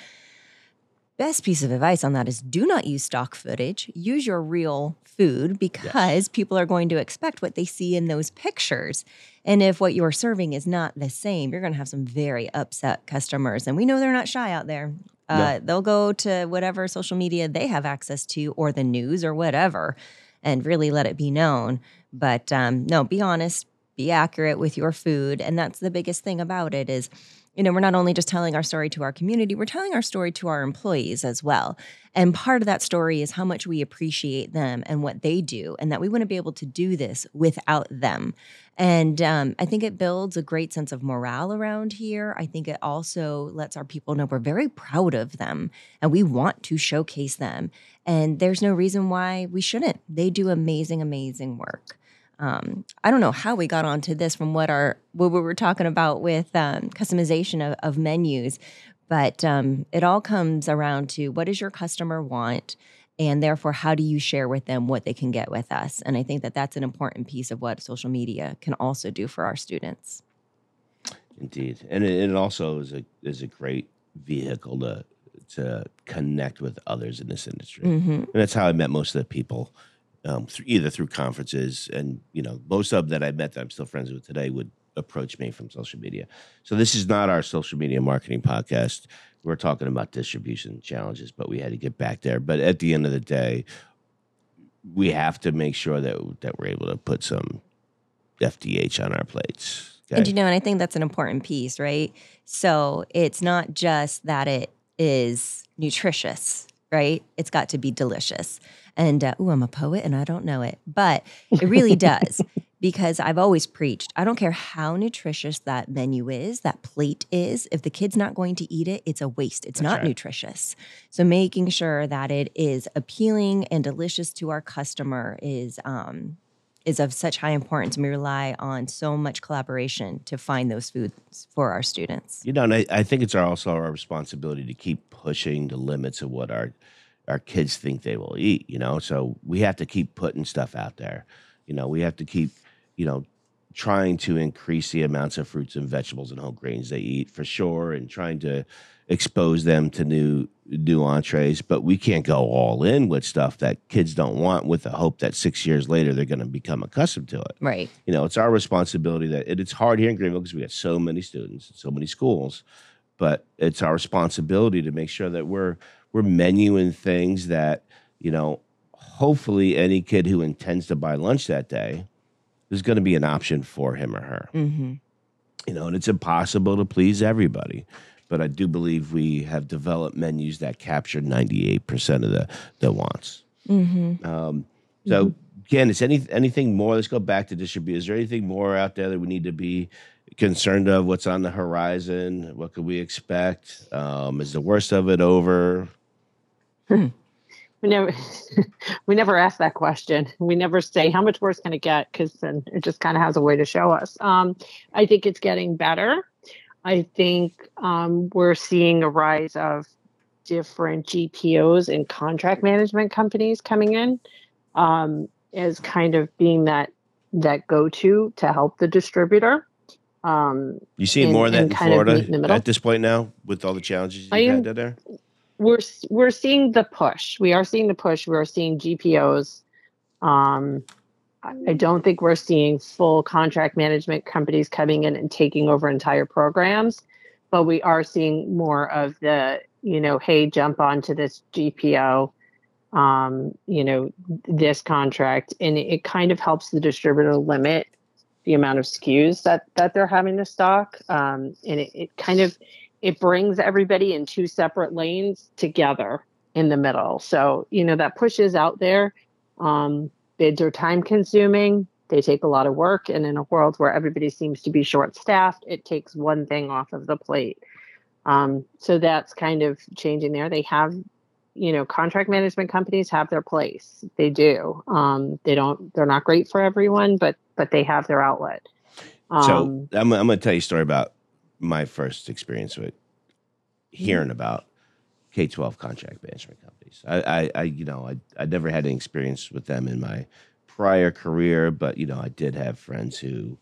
Best piece of advice on that is do not use stock footage. Use your real food, because yes. people are going to expect what they see in those pictures. And if what you're serving is not the same, you're going to have some very upset customers. And we know they're not shy out there. No. They'll go to whatever social media they have access to, or the news or whatever, and really let it be known. But no, be honest. Be accurate with your food. And that's the biggest thing about it is you know, we're not only just telling our story to our community, we're telling our story to our employees as well. And part of that story is how much we appreciate them and what they do, and that we wouldn't be able to do this without them. And I think it builds a great sense of morale around here. I think it also lets our people know we're very proud of them and we want to showcase them. And there's no reason why we shouldn't. They do amazing, amazing work. I don't know how we got onto this from what we were talking about with customization of menus, but it all comes around to what does your customer want, and therefore how do you share with them what they can get with us? And I think that that's an important piece of what social media can also do for our students. Indeed, and it also is a great vehicle to connect with others in this industry, and that's how I met most of the people. Either through conferences, and you know, most of that I met that I'm still friends with today would approach me from social media. So this is not our social media marketing podcast. We're talking about distribution challenges, but we had to get back there. But at the end of the day, we have to make sure that we're able to put some FDH on our plates. Okay? And you know, and I think that's an important piece, right? So it's not just that it is nutritious, right? It's got to be delicious. And, I'm a poet and I don't know it, but it really does, because I've always preached, I don't care how nutritious that menu is, that plate is, if the kid's not going to eat it, it's a waste. It's not nutritious. So making sure that it is appealing and delicious to our customer is of such high importance. We rely on so much collaboration to find those foods for our students. You know, and I think it's also our responsibility to keep pushing the limits of what our kids think they will eat, you know? So we have to keep putting stuff out there. You know, we have to keep, you know, trying to increase the amounts of fruits and vegetables and whole grains they eat for sure, and trying to expose them to new entrees. But we can't go all in with stuff that kids don't want with the hope that 6 years later they're going to become accustomed to it. Right. You know, it's our responsibility that it's hard here in Greenville because we have so many students, so many schools, but it's our responsibility to make sure that we're menuing things that, you know, hopefully any kid who intends to buy lunch that day, there's going to be an option for him or her. Mm-hmm. You know, and it's impossible to please everybody. But I do believe we have developed menus that capture 98% of the wants. Mm-hmm. So, Candace, anything more? Let's go back to distribution. Is there anything more out there that we need to be concerned of? What's on the horizon? What could we expect? Is the worst of it over? We never ask that question. We never say how much worse can it get, because then it just kind of has a way to show us. I think it's getting better. I think we're seeing a rise of different GPOs and contract management companies coming in as kind of being that go-to to help the distributor. You see more of that in Florida at this point now with all the challenges you had there? We're seeing the push. We are seeing the push. We are seeing GPOs. I don't think we're seeing full contract management companies coming in and taking over entire programs, but we are seeing more of the, you know, hey, jump onto this GPO, you know, this contract, and it kind of helps the distributor limit the amount of SKUs that they're having to stock. And it kind of, it brings everybody in two separate lanes together in the middle. So, you know, that push is out there. Bids are time consuming. They take a lot of work. And in a world where everybody seems to be short staffed, it takes one thing off of the plate. So that's kind of changing there. They have, you know, contract management companies have their place. They do. They're not great for everyone, but they have their outlet. So I'm going to tell you a story about my first experience with hearing about K-12 contract management companies. I never had any experience with them in my prior career, but you know, I did have friends who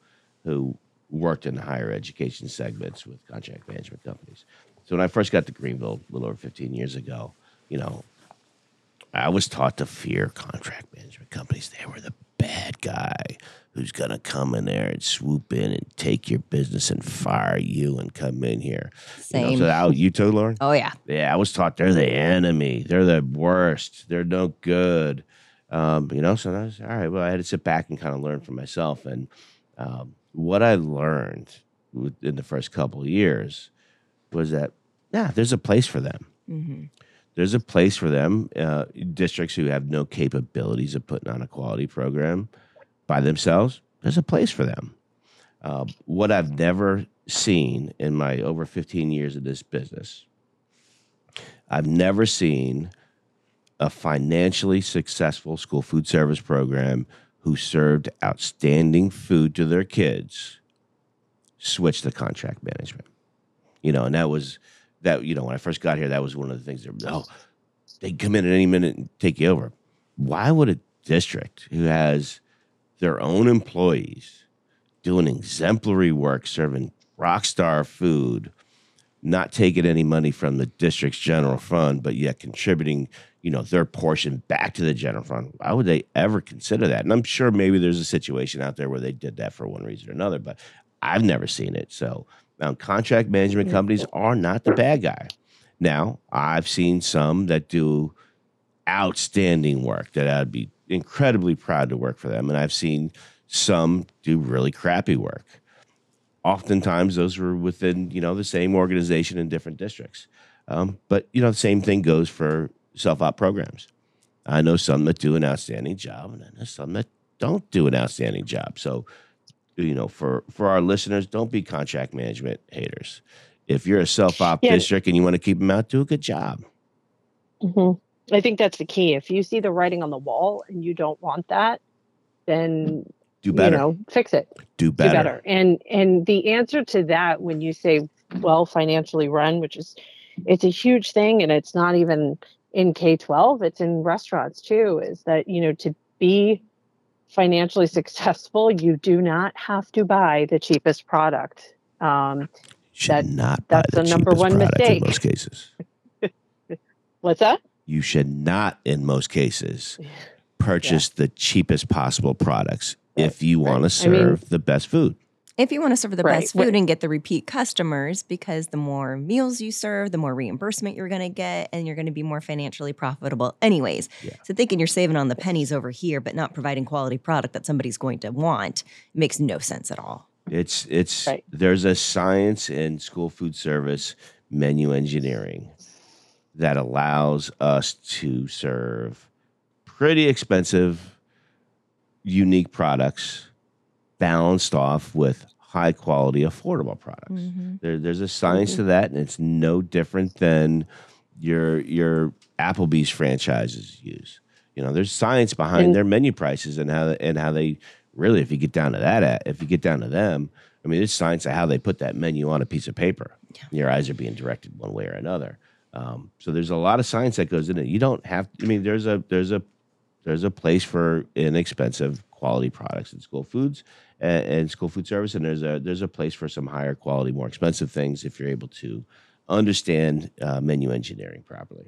worked in the higher education segments with contract management companies. So when I first got to Greenville a little over 15 years ago, you know, I was taught to fear contract management companies. They were the bad guy who's going to come in there and swoop in and take your business and fire you and come in here. Same. You know, so you too, Lauren? Oh, yeah. Yeah, I was taught they're the enemy. They're the worst. They're no good. You know, so I was, all right, well, I had to sit back and kind of learn for myself. And what I learned in the first couple of years – was that, yeah, there's a place for them. Mm-hmm. There's a place for them. Districts who have no capabilities of putting on a quality program by themselves, there's a place for them. What I've never seen in my over 15 years of this business, I've never seen a financially successful school food service program who served outstanding food to their kids switch to contract management. You know, and that was... that, you know, when I first got here, that was one of the things. They come in at any minute and take you over. Why would a district who has their own employees doing exemplary work, serving rock star food, not taking any money from the district's general fund, but yet contributing, you know, their portion back to the general fund? Why would they ever consider that? And I'm sure maybe there's a situation out there where they did that for one reason or another, but I've never seen it. So now, contract management companies are not the bad guy. Now, I've seen some that do outstanding work that I'd be incredibly proud to work for them. And I've seen some do really crappy work. Oftentimes, those were within, you know, the same organization in different districts. But, you know, the same thing goes for self-op programs. I know some that do an outstanding job, and I know some that don't do an outstanding job. So, you know, for our listeners, don't be contract management haters. If you're a self-op district and you want to keep them out, do a good job. Mm-hmm. I think that's the key. If you see the writing on the wall and you don't want that, then do better. You know, fix it. Do better. And the answer to that, when you say, well, financially run, which is, it's a huge thing, and it's not even in K-12, it's in restaurants too, is that, you know, to be financially successful, you do not have to buy the cheapest product. That's the number one mistake in most cases. What's that? You should not, in most cases, purchase the cheapest possible products if you want to serve the best food. If you want to serve the best food and get the repeat customers, because the more meals you serve, the more reimbursement you're going to get, and you're going to be more financially profitable anyways. Yeah. So thinking you're saving on the pennies over here, but not providing quality product that somebody's going to want, makes no sense at all. It's there's a science in school food service menu engineering that allows us to serve pretty expensive, unique products balanced off with high quality, affordable products. Mm-hmm. There's a science to that, and it's no different than your Applebee's franchises use. You know, there's science behind their menu prices and how they really, if you get down to them, I mean, there's science to how they put that menu on a piece of paper. Yeah. Your eyes are being directed one way or another. So there's a lot of science that goes in it. You don't have. I mean, there's a place for inexpensive quality products in school foods and school food service, and there's a place for some higher quality, more expensive things if you're able to understand menu engineering properly.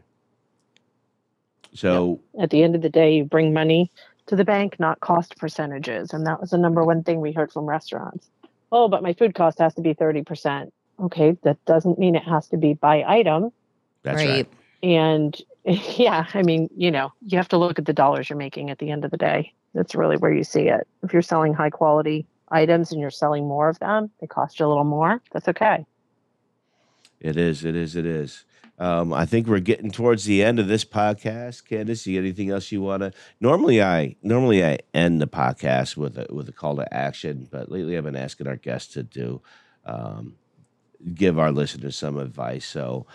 So at the end of the day, you bring money to the bank, not cost percentages, and that was the number one thing we heard from restaurants. Oh, but my food cost has to be 30%. Okay, that doesn't mean it has to be by item. That's right. And yeah, I mean, you know, you have to look at the dollars you're making at the end of the day. That's really where you see it. If you're selling high quality items and you're selling more of them, they cost you a little more. That's okay. It is. I think we're getting towards the end of this podcast. Candace, you got anything else you want to? Normally I end the podcast with a call to action, but lately I've been asking our guests to do give our listeners some advice. So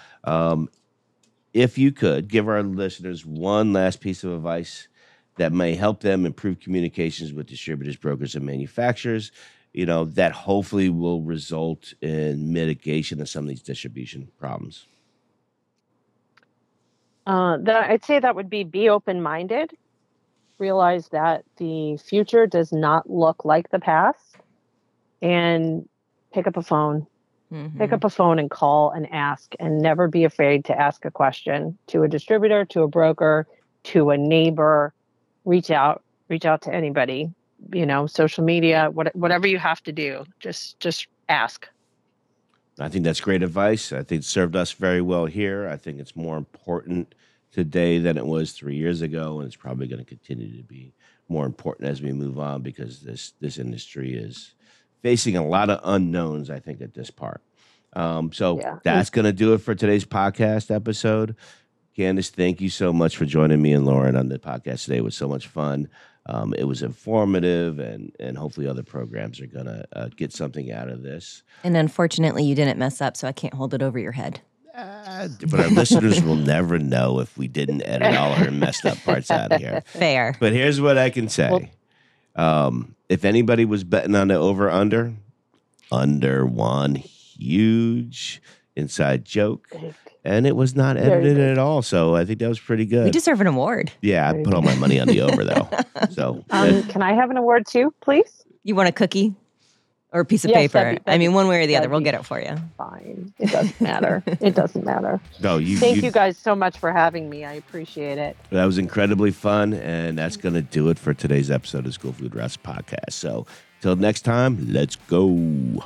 if you could give our listeners one last piece of advice that may help them improve communications with distributors, brokers, and manufacturers, you know, that hopefully will result in mitigation of some of these distribution problems. I'd say that would be open-minded. Realize that the future does not look like the past, and pick up a phone. Mm-hmm. Pick up a phone and call and ask, and never be afraid to ask a question to a distributor, to a broker, to a neighbor. Reach out to anybody, you know, social media, whatever you have to do, just ask. I think that's great advice. I think it served us very well here. I think it's more important today than it was 3 years ago, and it's probably going to continue to be more important as we move on, because this industry is facing a lot of unknowns, I think, at this part. So that's going to do it for today's podcast episode. Candace, thank you so much for joining me and Lauren on the podcast today. It was so much fun. It was informative, and hopefully other programs are going to get something out of this. And unfortunately, you didn't mess up, so I can't hold it over your head. But our listeners will never know if we didn't edit all our messed up parts out of here. Fair. But here's what I can say. If anybody was betting on the over-under, under one huge inside joke. And it was not edited at all, so I think that was pretty good. We deserve an award. Yeah, I put all my money on the over, though. So, can I have an award, too, please? You want a cookie or a piece of paper? I mean, one way or the other, we'll get it for you. Fine. It doesn't matter. It doesn't matter. No, Thank you guys so much for having me. I appreciate it. That was incredibly fun, and that's going to do it for today's episode of School Food Rocks Podcast. So, till next time, let's go.